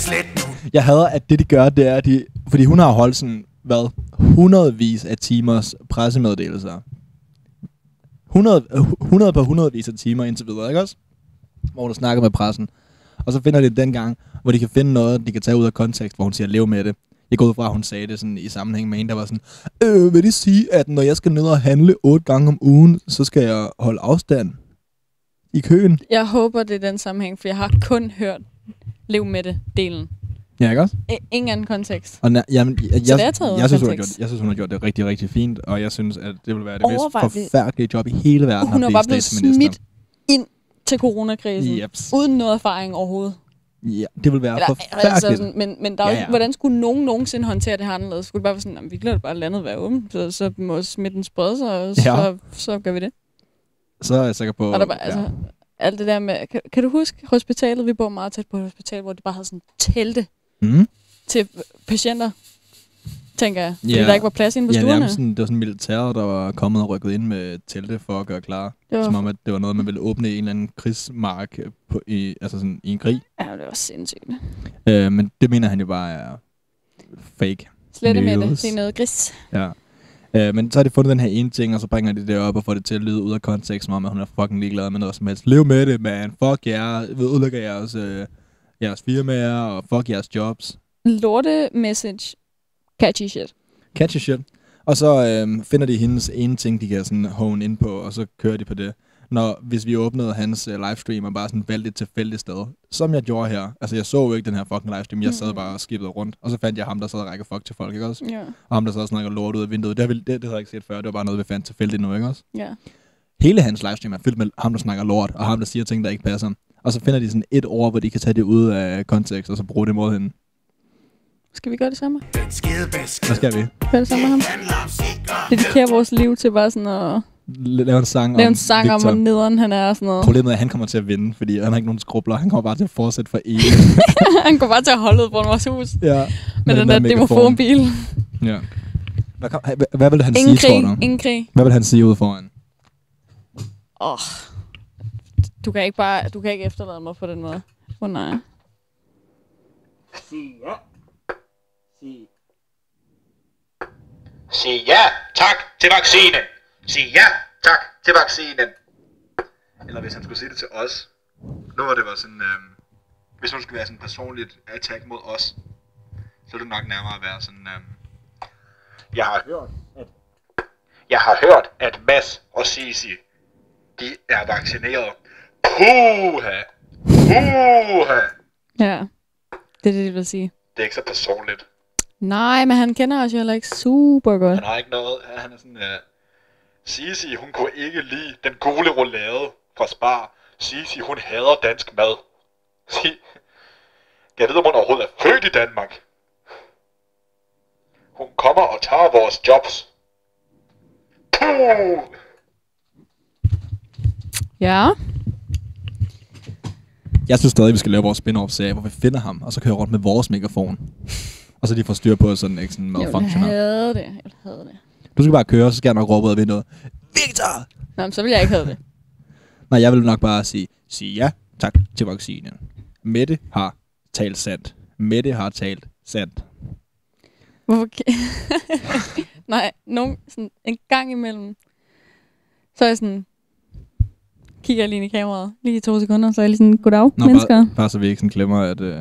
Slet nu. Jeg hader, at det de gør, det er, at de... Fordi hun har holdt sådan, hvad? Hundredvis af timers pressemeddelelser. 100 på hundredvis af timer indtil videre, ikke også? Hvor du snakker med pressen. Og så finder de den gang, hvor de kan finde noget, de kan tage ud af kontekst, hvor hun siger, lev med det. Jeg går ud fra, at hun sagde det sådan, i sammenhæng med en, der var sådan, vil det sige, at når jeg skal ned og handle 8 gange om ugen, så skal jeg holde afstand i køen? Jeg håber, det er den sammenhæng, for jeg har kun hørt lev med det delen. Ja, ikke også? Ingen anden kontekst. Og jeg synes, hun har gjort det rigtig, rigtig fint, og jeg synes, at det vil være det mest forfærdelige job i hele verden. Hun har bare blevet smidt ind til coronakrisen, uden noget erfaring overhovedet. Ja, det vil være forfærdeligt. Altså, men der er jo ikke, hvordan skulle nogen nogensinde håndtere det her anderledes? Skulle det bare være sådan, at vi glæder bare landet være åben, så må smitten sprede sig, og så gør vi det. Så er jeg sikker på... Og der bare, altså, alt det der med... Kan du huske hospitalet? Vi bor meget tæt på et hospital, hvor de bare havde sådan telte til patienter, tænker jeg. Fordi der ikke var plads inde på stuerne. Ja, det var sådan militæret, der var kommet og rykket ind med telte for at gøre klar. Som om, at det var noget, man ville åbne i en eller anden krigsmark i en krig. Ja, det var sindssygt. Men det mener han jo bare er fake. Slet med det. Det er noget gris. Ja. Men så har de fundet den her ene ting, og så bringer de det op og får det til at lyde ud af kontekst, som om, at hun er fucking ligeglad med noget som helst. Lev med det, man. Fuck jer. Udlægger jeres firmaer, og fuck jeres jobs. Lorte message. Catchy shit. Catchy shit. Og så finder de hendes ene ting, de kan sådan hone ind på, og så kører de på det. Hvis vi åbnede hans livestream og bare sådan valgte et tilfældigt sted, som jeg gjorde her. Altså, jeg så jo ikke den her fucking livestream. Jeg sad bare og skippede rundt, og så fandt jeg ham, der sad og rækker fuck til folk, ikke også? Yeah. Og ham, der sad og snakker lort ud af vinduet. Det havde jeg ikke set før. Det var bare noget, vi fandt tilfældigt nu, ikke også? Yeah. Hele hans livestream er fyldt med ham, der snakker lort, og ham, der siger ting, der ikke passer. Og så finder de sådan et ord, hvor de kan tage det ud af kontekst, og så bruge det mod hende. Skal vi gøre det samme? Hvad skal vi? Gøre det samme med ham? Dedikerer vores liv til bare sådan at... Lave en sang om, hvor nederen han er og sådan noget. Problemet er, at han kommer til at vinde, fordi han har ikke nogen skrubler. Han kommer bare til at fortsætte for evigt. Han går bare til at holde ud på vores hus. Ja. Med den der demofonbil. Ja. Hvad vil han sige, tror du? Ingen krig. Hvad vil han sige ude foran? Du kan ikke efterlade mig på den måde. Nej. Ja. Sig ja tak til vaccinen. Sig ja tak til vaccinen. Eller hvis han skulle sige det til os. Nu var det var sådan hvis hun skulle være sådan personligt attack mod os, så er det nok nærmere at være sådan Jeg har hørt at Mads og Sisi, de er vaccineret. Puha. Puha. Ja. Det er det, de vil sige. Det er ikke så personligt. Nej, men han kender os jo heller ikke super godt. Han har ikke noget. Han er sådan, Sisi, hun kunne ikke lide den gule roulade fra Spar. Sisi, hun hader dansk mad. Jeg ved, om hun overhovedet er født i Danmark. Hun kommer og tager vores jobs. Puh! Ja. Jeg synes stadig, vi skal lave vores spin-off-serie, hvor vi finder ham, og så kører rundt med vores megafon. Og så de får styr på sådan ikke sådan malfunctioner. Jeg vil have det. Du skal bare køre, så skal jeg nok råbe ud af vinduet. Victor! Nå, men så vil jeg ikke have det. Nej, jeg vil nok bare sige ja, tak til vaccinen. Mette har talt sandt. Mette har talt sandt. Hvorfor? Nej, sådan en gang imellem, Så er jeg sådan, kigger lige i kameraet, lige i 2 sekunder, så er jeg lige sådan, goddag, nå, mennesker. Bare så vi ikke sådan glemmer, at... jeg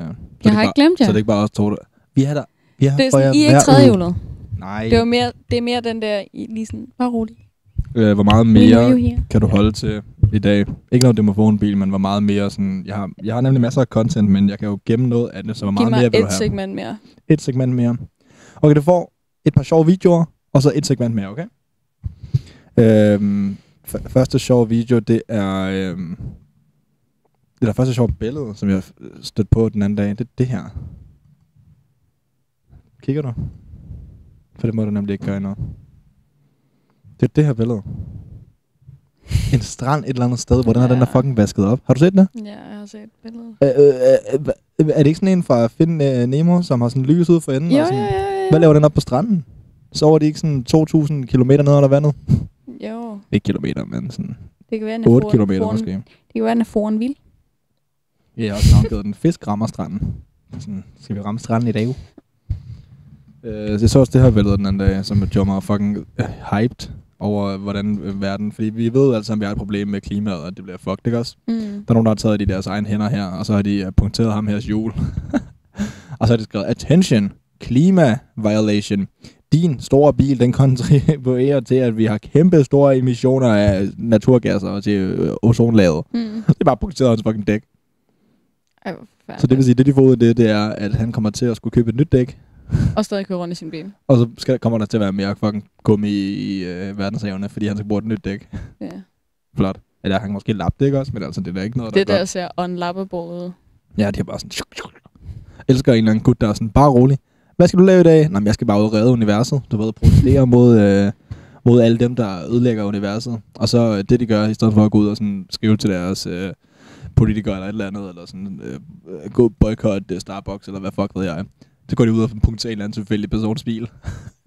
har ikke glemt jer. Så det er ikke bare os to, der... Vi er der. Vi er her, det er sådan, I er ikke tredjehjulet. Nej. Det er mere, den der, lige sådan, bare rolig. Hvor meget mere kan du holde til i dag? Ikke noget demofonbil, men hvor meget mere sådan... Jeg har nemlig masser af content, men jeg kan jo gemme noget andet, så hvor meget mere vil du have? Giv mig et segment mere. Et segment mere. Okay, du får et par sjove videoer, og så et segment mere, okay? Første sjove video, det er... det er første sjove billede, som jeg stødte på den anden dag. Det er det her. Kigger du? For det må du nemlig ikke gøre noget. Det er det her billede. En strand et eller andet sted, hvor den her, den er fucking vasket op. Har du set det? Ja, jeg har set billedet. Er det ikke sådan en fra Finn Nemo, som har sådan lys ud for enden? Jo, og sådan, jo. Hvad laver den op på stranden? Sover de ikke sådan 2.000 kilometer ned under vandet? Jo. Ikke kilometer, men sådan det kan være, 8 kilometer foran, måske. Det kan være, den er foran vild. Ja, jeg har også nok givet den fisk rammer stranden. Sådan, skal vi ramme stranden i dag? Jeg så også det her billede den anden dag, som gjorde mig fucking hyped over hvordan verden, fordi vi ved jo altså, at vi har et problem med klimaet, og det bliver fucked, ikke også? Mm. Der er nogen, der har taget deres egne hænder her, og så har de punkteret ham hers hjul. Og så har de skrevet, attention, klima violation. Din store bil, den kontribuerer til, at vi har kæmpe store emissioner af naturgasser og til ozonlaget. Mm. Det er bare punkteret hans fucking dæk. Så det vil sige, at det de får ud af det er, at han kommer til at skulle købe et nyt dæk, og stadig kører rundt i sin bil. Og så kommer der til at være mere fucking gummi i verdenshavene, fordi han skal bruge et nyt dæk. Ja. Yeah. Flot. Eller han kan måske lappe det, ikke også? Men altså, det er ikke noget, det der godt ser unlappable ud. Ja, det er bare sådan... Elsker en eller anden gut, der er sådan, bare rolig. Hvad skal du lave i dag? Nej, men jeg skal bare ud og redde universet. Du ved, protestere mod alle dem, der ødelægger universet. Og så det, de gør, i stedet for at gå ud og sådan, skrive til deres... politikere eller et eller andet, eller sådan... gå boykot Starbucks, eller hvad fuck ved jeg. Så går de ud og punkterer en eller anden tilfældig persons bil.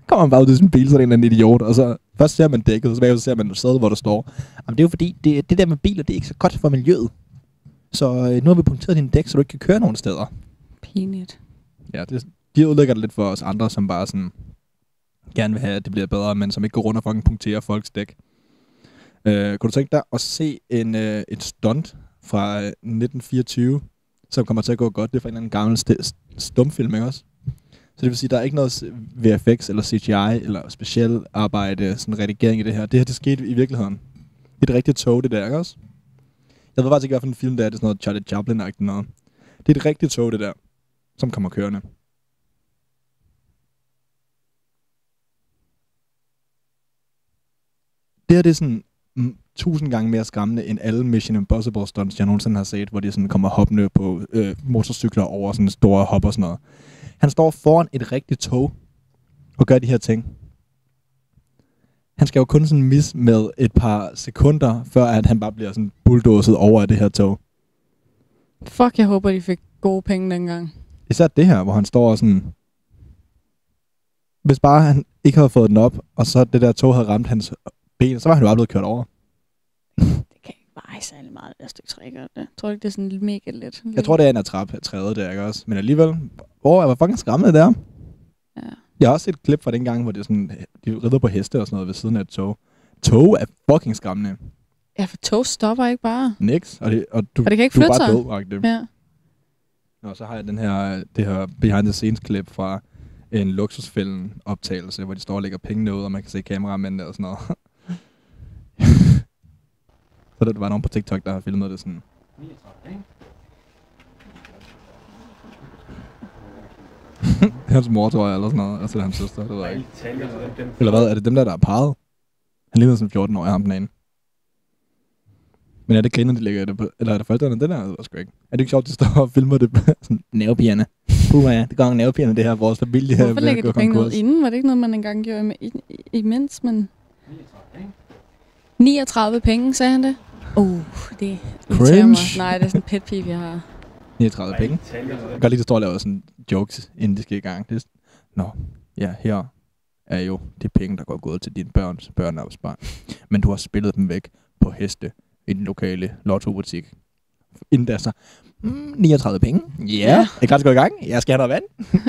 Kommer man bare ud til sin bil, så er det en eller anden idiot. Og så først ser man dækket, så bagefter ser man sædet, hvor der står. Jamen det er jo fordi, det der med biler, det er ikke så godt for miljøet. Så nu har vi punkteret din dæk, så du ikke kan køre nogen steder. Pinligt. Ja, de udlægger det lidt for os andre, som bare sådan gerne vil have, at det bliver bedre, men som ikke går rundt og fucking punkterer folks dæk. Kunne du tænke dig at se et stunt fra 1924, som kommer til at gå godt? Det er fra en eller anden gammel stumfilm, ikke også? Så det vil sige, der er ikke noget VFX eller CGI eller speciel arbejde, sådan redigering i det her. Det her, det skete i virkeligheden. Det er et rigtigt tog, det der, ikke også? Jeg ved faktisk ikke, hvilken film der er. Det er sådan noget Charlie Chaplin-agtigt noget. Det er et rigtigt tog, det der, som kommer kørende. Det her, det er sådan 1000 gange mere skræmmende end alle Mission Impossible stunts, jeg nogensinde har set, hvor de sådan kommer hoppende på motorcykler over sådan store hop og sådan noget. Han står foran et rigtigt tog og gør de her ting. Han skal jo kun sådan misse med et par sekunder, før at han bare bliver sådan bulldozet over af det her tog. Fuck, jeg håber, de fik gode penge dengang. Især det her, hvor han står og sådan... Hvis bare han ikke havde fået den op, og så det der tog havde ramt hans ben, så var han jo blevet kørt over. Det kan ikke veje særlig meget, det der stykke træ, gør det. Tror du ikke, det er sådan mega let? Jeg tror, det er en træde der, ikke også? Men alligevel, jeg var fucking skræmmet der. Ja. Jeg har også set et klip fra den gang, hvor det sådan, de rider på heste og sådan noget ved siden af et tog. Tog er fucking skræmmende. Ja, for tog stopper ikke bare. Niks. Og det kan ikke flytte sig. Du er bare død, ja. Nå, så har jeg det her behind the scenes klip fra en luksusfælden optagelse, hvor de står og lægger pengene ud, og man kan se kameramændene og sådan noget. Så der var nogen på TikTok, der har filmet det sådan. Hans mor, tror jeg, eller sådan noget. Og så er det hans søster, det ved jeg ikke. Eller hvad? Er det dem der, der er parret? Han ligner som 14 år, ham den ene. Men er det kvinder, de ligger i det? Eller er det forældrene? Det der, det var sgu ikke. Er det ikke sjovt, de står og filmer det på sådan nervepigerne? Puh, ja, det går en nervepigerne, det her. Vores familie her. Hvorfor lægger de penge ud inden? Var det ikke noget, man engang gjorde imens, men... 39 penge, sagde han det. Det irriterer mig. Nej, det er sådan en pet peeve, jeg har. 39 penge. Jeg kan godt lide, at står og laver sådan jokes, inden det skal i gang. Nå, ja, her er jo de penge, der går gået til dine børns børneopsparing. Men du har spillet dem væk på heste i den lokale lottobutik. Inden der så, 39 penge. Ja, jeg er klar til at gå i gang. Jeg skal have noget vand.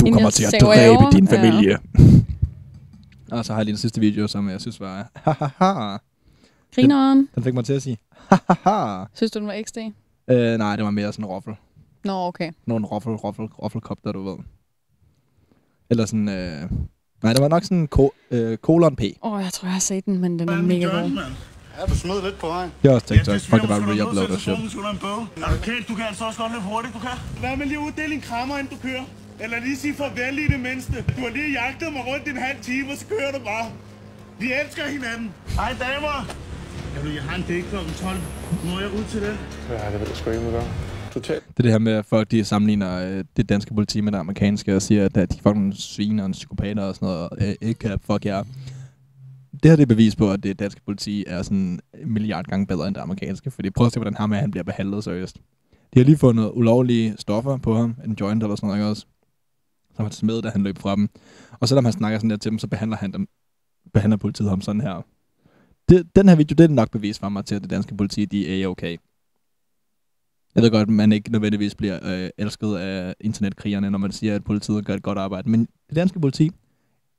Du kommer til at dræbe din familie. Og så har jeg lige den sidste video, som jeg synes var... Grineren. Den fik mig til at sige, hahaha. Synes du, den var XD? Nej, det var mere sådan en roffel. Nå, okay. Nå, en roffelkop, der du ved. Eller sådan, nej, der var nok sådan en kolon P. Åh, jeg tror, jeg har set den, men den er mega god. Ja, du smed lidt på vejen. Jeg har også tænkt, at fuck, det var re-upload og shit. Er du kæld? Du kan altså også godt løbe hurtigt, du kan. Hvad med lige at uddele en krammer, inden du kører? Eller lige sige farvel i det mindste. Du har lige jagtet mig rundt i en halv time, og så kører du bare. Vi elsker hinanden. Hej damer. Jeg har en date kl. 12. Må jeg ud til det? Ja, det vil jeg sgu ikke gøre. Total. Det er det her med, at folk de sammenligner det danske politi med det amerikanske, og siger, at de er fucking sviner og psykopater og sådan noget. Og, ikke fuck jer. Det her det er bevis på, at det danske politi er sådan en milliard gange bedre end det amerikanske. Fordi prøv at se, hvordan ham her, han bliver behandlet seriøst. De har lige fundet ulovlige stoffer på ham, en joint eller sådan noget også, som han smed, da han løb fra dem. Og selvom han snakker sådan der til dem, så behandler politiet ham sådan her. Den her video, det er nok bevis for mig til, at det danske politi, de er okay. Jeg ved godt, at man ikke nødvendigvis bliver elsket af internetkrigerne, når man siger, at politiet gør et godt arbejde. Men det danske politi,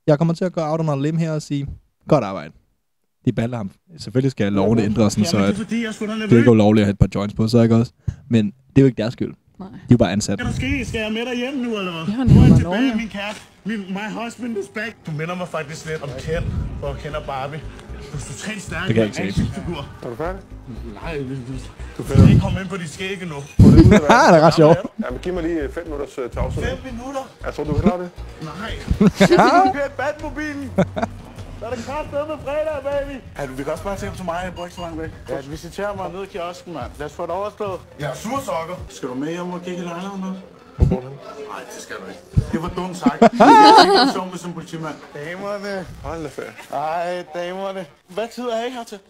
jeg kommer til at gå out on a limb her og sige, godt arbejde. De behandler ham. Selvfølgelig skal lovene ændre sådan, så at det er ikke ulovligt at have et par joints på, så ikke også. Men det er jo ikke deres skyld. Nej. De er jo bare ansat. Hvad der sker? Skal jeg med dig hjem nu, eller hvad? Nu er jeg tilbage, min kæreste. My husband is back. Du minder mig faktisk lidt om Ken, hvor jeg kender Barbie. Du er totalt stærk med en actionfigur. Er du færdig? Nej, du kan ikke komme ind på dit skæg endnu. Nej, det er ret sjovt. Jamen, giv mig lige 5 minutters tavse. 5 minutter? Jeg tror, du kan klare det. Nej. Du kan Batmobilen. Der er det kraftedet med fredag, baby! Ja, du vil også bare tænke til mig, jeg bruger ikke så langt væk. Ja, visiterer mig ned i kiosken, mand. Lad os få det overstået. Jeg har sursokker. Skal du med hjem og kigge i lejligheden nu? Hvor bor du henne? Nej, det skal du ikke. Det var dumt sagt. Det er ikke en summe som politimand. Damerne. Hold da færd. Ej, damerne. Hvad tid er jeg ikke hertil?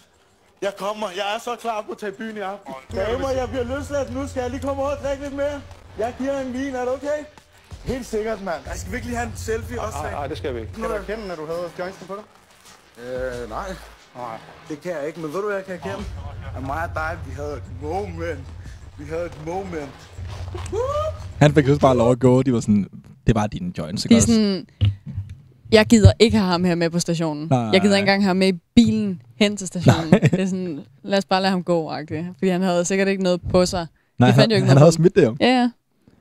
Jeg kommer. Jeg er så klar på at tage byen i aften. Damer, jeg bliver løsladt nu. Skal jeg lige komme over og drikke lidt mere? Jeg giver en vin. Er det okay? Helt sikkert, mand. Jeg skal virkelig have en selfie også. Nej, det skal vi ikke. Kan du erkende, når du havde joinsen på dig? Nej. Nej, det kan jeg ikke, men ved du hvad jeg kan erkende? At mig og dig, vi havde et moment. Han fik også bare lov at gå, de var sådan, det var dine joints, ikke også? De sådan, jeg gider ikke have ham her med på stationen. Nej. Jeg gider ikke engang have ham med i bilen hen til stationen. Nej. Det er sådan, lad os bare lade ham gå, agtigt. Fordi han havde sikkert ikke noget på sig. Nej, han havde smidt det jo. Ja, ja.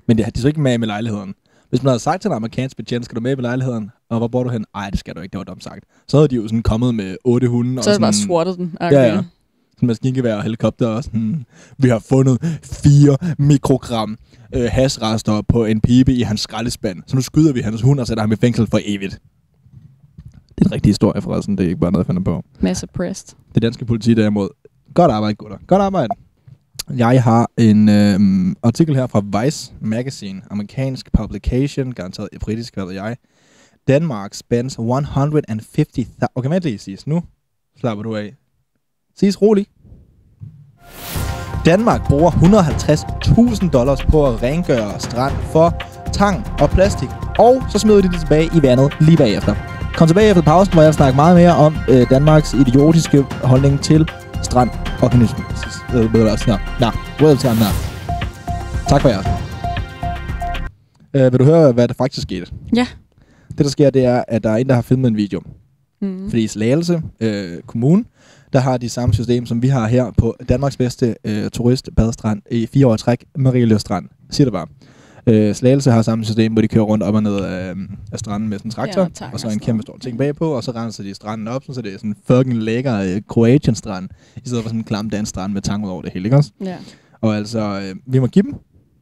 Men det er så ikke med i lejligheden. Hvis man havde sagt til en amerikansk betjent, skal du med i lejligheden? Og hvor bor du hen? Ej, det skal du ikke, det var dumt sagt. Så havde de jo sådan kommet med 8 hunde. Så havde de bare swattet den. Okay. Ja, ja. Sådan maskingevær og helikopter og sådan. Vi har fundet 4 mikrogram hasrester på en pibe i hans skraldespand. Så nu skyder vi hans hund og sætter ham i fængsel for evigt. Det er en rigtig historie forresten, det er ikke bare noget, jeg finder på. Masse pressed. Det danske politi derimod. Godt arbejde, gutter. Godt arbejde. Jeg har en artikel her fra Vice Magazine, amerikansk publication, garanteret britisk, hvad ved jeg. Danmark spends 150.000... Okay, vent lige, Sis. Nu slapper du af. Sis, rolig. Danmark bruger $150.000 på at rengøre strand for tang og plastik, og så smider de det tilbage i vandet lige bagefter. Kom tilbage efter pausen, hvor jeg snakker meget mere om Danmarks idiotiske holdning til strand og kanismen. Tak for jer. Vil du høre, hvad der faktisk skete? Ja. Det, der sker, det er, at der er en, der har filmet en video. Mm. Fordi i Slagelse Kommune, der har de samme system, som vi har her på Danmarks bedste turistbadestrand i 4 år træk, Marieløs Strand. Siger det bare. Slagelse har samme system, hvor de kører rundt op og ned af stranden med sådan en traktor, ja, og så en kæmpe stor ting bagpå, og så renser de stranden op, så det er sådan en fucking lækker Kroatien strand, i stedet for sådan en klam dansk strand med tang ud over det hele, ikke også? Ja. Og altså, vi må give dem.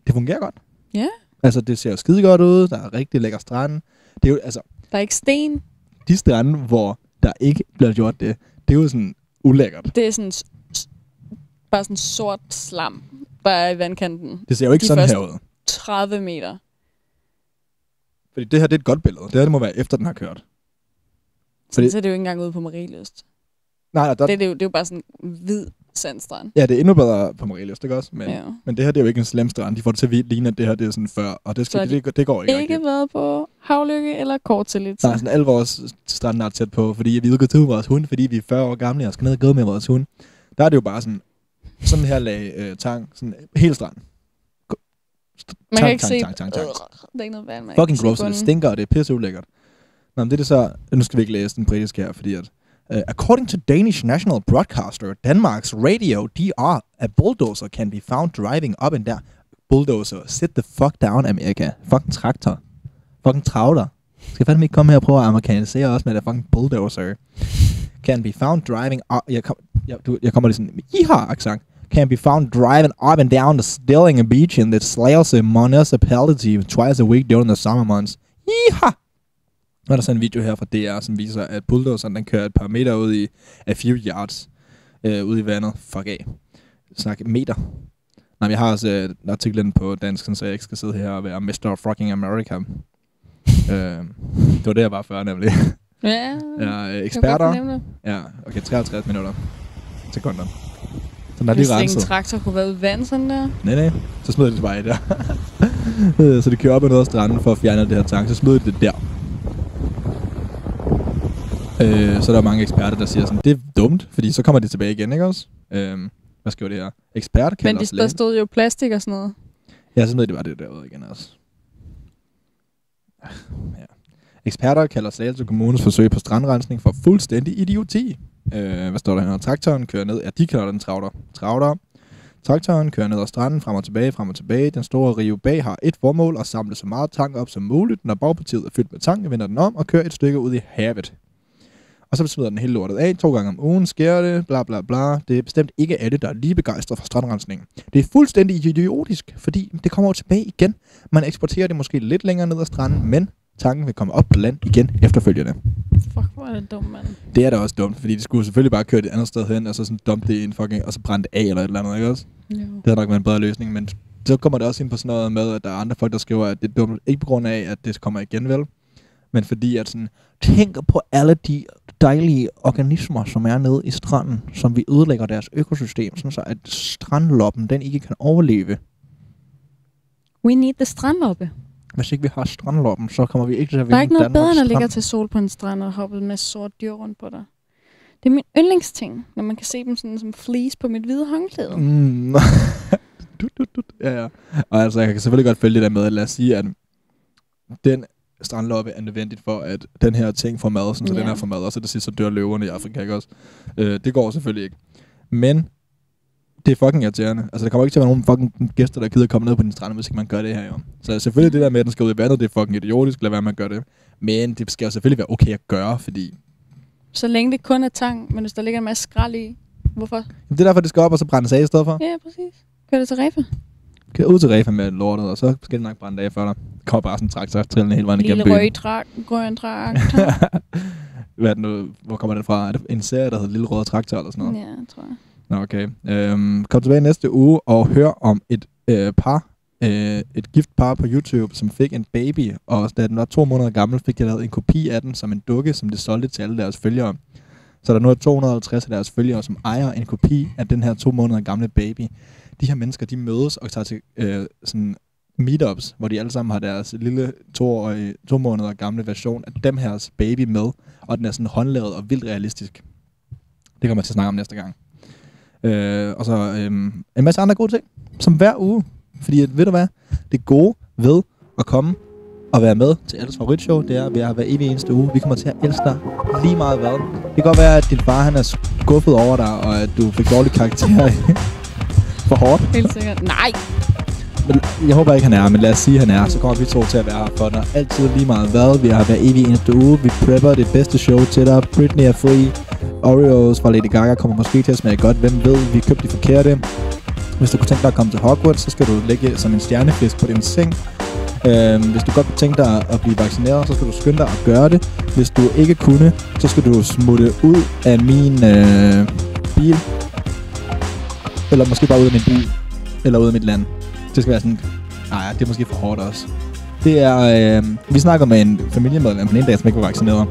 Det fungerer godt. Ja. Altså, det ser jo skide godt ud, der er rigtig lækker strand. Det er jo, altså, der er ikke sten. De strande, hvor der ikke bliver gjort det, det er jo sådan ulækkert. Det er sådan bare sådan sort slam, der er i vandkanten. Det ser jo ikke sådan her ud. 30 meter. Fordi det her, det er et godt billede. Det her, det må være efter, den har kørt. Fordi... Så er det jo ikke engang ude på Marielyst. Nej, der... det er jo bare sådan hvid sandstrand. Ja, det er endnu bedre på Marielyst, ikke også? Men, ja. Men det her, det er jo ikke en slem strand. De får det til at ligne, at det her, det er sådan før. Og det, skal, det går ikke. Ikke været på havlykke eller kort til lidt. Nej, sådan alle vores stranden er tæt på. Fordi vi er udgået til vores hund, fordi vi er 40 år gamle og skal ned og gå med vores hund. Der er det jo bare sådan her lag tang. Sådan hele stranden. Man kan ikke se... Det er ikke noget vand, fucking gross, det stinker, og det er pisseulækkert. Nå, men det er det så... Nu skal vi ikke læse den britiske her, fordi at According to Danish national broadcaster, Denmark's radio DR, a bulldozer can be found driving up and down. Bulldozer, sit the fuck down, Amerika. Fucking traktor. Fucking travler. Skal fandme ikke komme her og prøve at amerikanisere også med det fucking bulldozer. Can be found driving up... Jeg kommer lige sådan... Iha-accent. Can be found driving up and down the Stilling Beach in the Slagelse municipality twice a week during the summer months. Iha! Nu er der sådan en video her fra DR, som viser, at bulldozeren den kører et par meter ud i a few yards. Ude i vandet. Fuck af. Snak meter. Nej, jeg har også artiklen på dansk, så jeg ikke skal sidde her og være Mr. Fucking America. Det var det, jeg var før, nemlig. Ja, eksperter. Ja, okay, 53 minutter. Sekunder. Sådan er de renset. Hvis ingen traktor kunne være ude i vand, sådan der. Nej, så smider de det bare i der. Så de kører op ad noget af stranden for at fjerne det her tank, så smider de det der. Så der er mange eksperter, der siger sådan, det er dumt, fordi så kommer de tilbage igen, ikke også? Hvad skriver det her? Eksperter kan også længe. Men der stod jo plastik og sådan noget. Ja, så smider de bare det derude igen også. Ja. Eksperter kalder Slagelse Kommunes forsøg på strandrensning for fuldstændig idioti. Hvad står der her? Traktoren kører ned. Ja, de kalder den travler. Traktoren kører ned ad stranden frem og tilbage. Den store rive bag har et formål at samle så meget tang op som muligt. Når bagpartiet er fyldt med tang, vender den om og kører et stykke ud i havet. Og så smider den hele lortet af. 2 gange om ugen sker det. Bla bla bla. Det er bestemt ikke alle, der er lige begejstret for strandrensningen. Det er fuldstændig idiotisk, fordi det kommer jo tilbage igen. Man eksporterer det måske lidt længere ned ad stranden, men tanken vil komme op på land igen efterfølgende. Fuck, hvor er det dumt, mand. Det er da også dumt, fordi de skulle selvfølgelig bare køre det andet sted hen, og så sådan dumpe det i en fucking, og så brænde det af eller et eller andet, ikke også? Jo. Det havde nok været en bedre løsning, men så kommer det også ind på sådan noget med, at der er andre folk, der skriver, at det er dumt, ikke på grund af, at det kommer igen, vel? Men fordi at sådan, tænk på alle de dejlige organismer, som er nede i stranden, som vi ødelægger deres økosystem, sådan så at strandloppen, den ikke kan overleve. We need the strandloppe. Hvis ikke vi har strandloppen, så kommer vi ikke til at vinde Danmarks strand. Der er ikke noget bedre, end at ligge til sol på en strand og hoppe med sort dyr rundt på dig. Det er min yndlingsting, når man kan se dem sådan som fleece på mit hvide håndklæde. Mm. Ja. Og altså, jeg kan selvfølgelig godt følge det der med, at lad os sige, at den strandloppe er nødvendigt for, at den her ting får mad, sådan, så den her får mad, og så det sidste, så dør løverne i Afrika, ikke også? Det går selvfølgelig ikke. Men det er fucking irriterende. Altså, der kommer ikke til at være nogen fucking gæster, der gider at komme ned på din strand, hvis ikke man gør det her, jo. Så selvfølgelig det der med, at den skal ud i vandet, det er fucking idiotisk, lad være med at gøre det. Men det skal jo selvfølgelig være okay at gøre, fordi... Så længe det kun er tang, men hvis der ligger en masse skrald i, hvorfor? Jamen, det er derfor, det skal op og så brændes af i stedet for. Ja, præcis. Kør det til Refa. Kør ud til Refa med lortet, og så skal det nok brænde af for dig. Kommer bare sådan en traktor, trillende hele vejen igennem byen. Hvad er det nu? Hvor kommer den fra? Er det en serie, der hedder Lille Røde Traktor eller sådan noget? Ja, tror jeg. Okay. Kom tilbage næste uge og hør om et par, et gift par på YouTube, som fik en baby, og da den var 2 måneder gammel, fik de lavet en kopi af den som en dukke, som de solgte til alle deres følgere. Så der nu er 250 af deres følgere, som ejer en kopi af den her 2 måneder gamle baby. De her mennesker, de mødes og tager til sådan meetups, hvor de alle sammen har deres lille 2 måneder gamle version af dem her baby med, og den er sådan håndlavet og vildt realistisk. Det kommer jeg til at snakke om næste gang. Og så en masse andre gode ting, som hver uge. Fordi ved du hvad, det gode ved at komme og være med til alles favoritshow, det er at være hver evig eneste uge. Vi kommer til at elske dig lige meget hvad. Det kan godt være, at din far han er skuffet over dig, og at du fik dårlige karakterer for hårdt. Helt sikkert. Nej. Jeg håber ikke, han er, men lad os sige, han er. Så kommer vi to til at være her for dig. Altid lige meget hvad. Vi har hver evig eneste uge. Vi prepper det bedste show til dig. Britney er fri. Oreos fra Lady Gaga kommer måske til at smage godt. Hvem ved? Vi købte de forkerte. Hvis du kunne tænke dig at komme til Hogwarts, så skal du ligge som en stjernefisk på din seng. Hvis du godt kunne tænke dig at blive vaccineret, så skal du skynde dig at gøre det. Hvis du ikke kunne, så skal du smutte ud af min bil. Eller måske bare ud af min bil. Eller ud af mit land. Det skal være sådan, nej, det er måske for hårdt også. Det er, vi snakker med en familiemedlem på en dag, som ikke var vaccineret,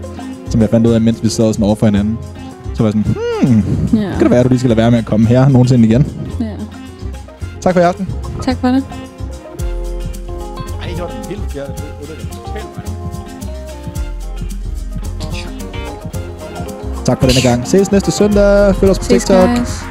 som jeg fandt ud af, mens vi sad sådan over for hinanden. Så var jeg sådan, kan det være, at du lige skal lade være med at komme her nogensinde igen? Ja. Tak for i aften. Tak for det. Ej, det var den vildt. Tak for denne gang. Ses næste søndag. Følg os på TikTok. Guys.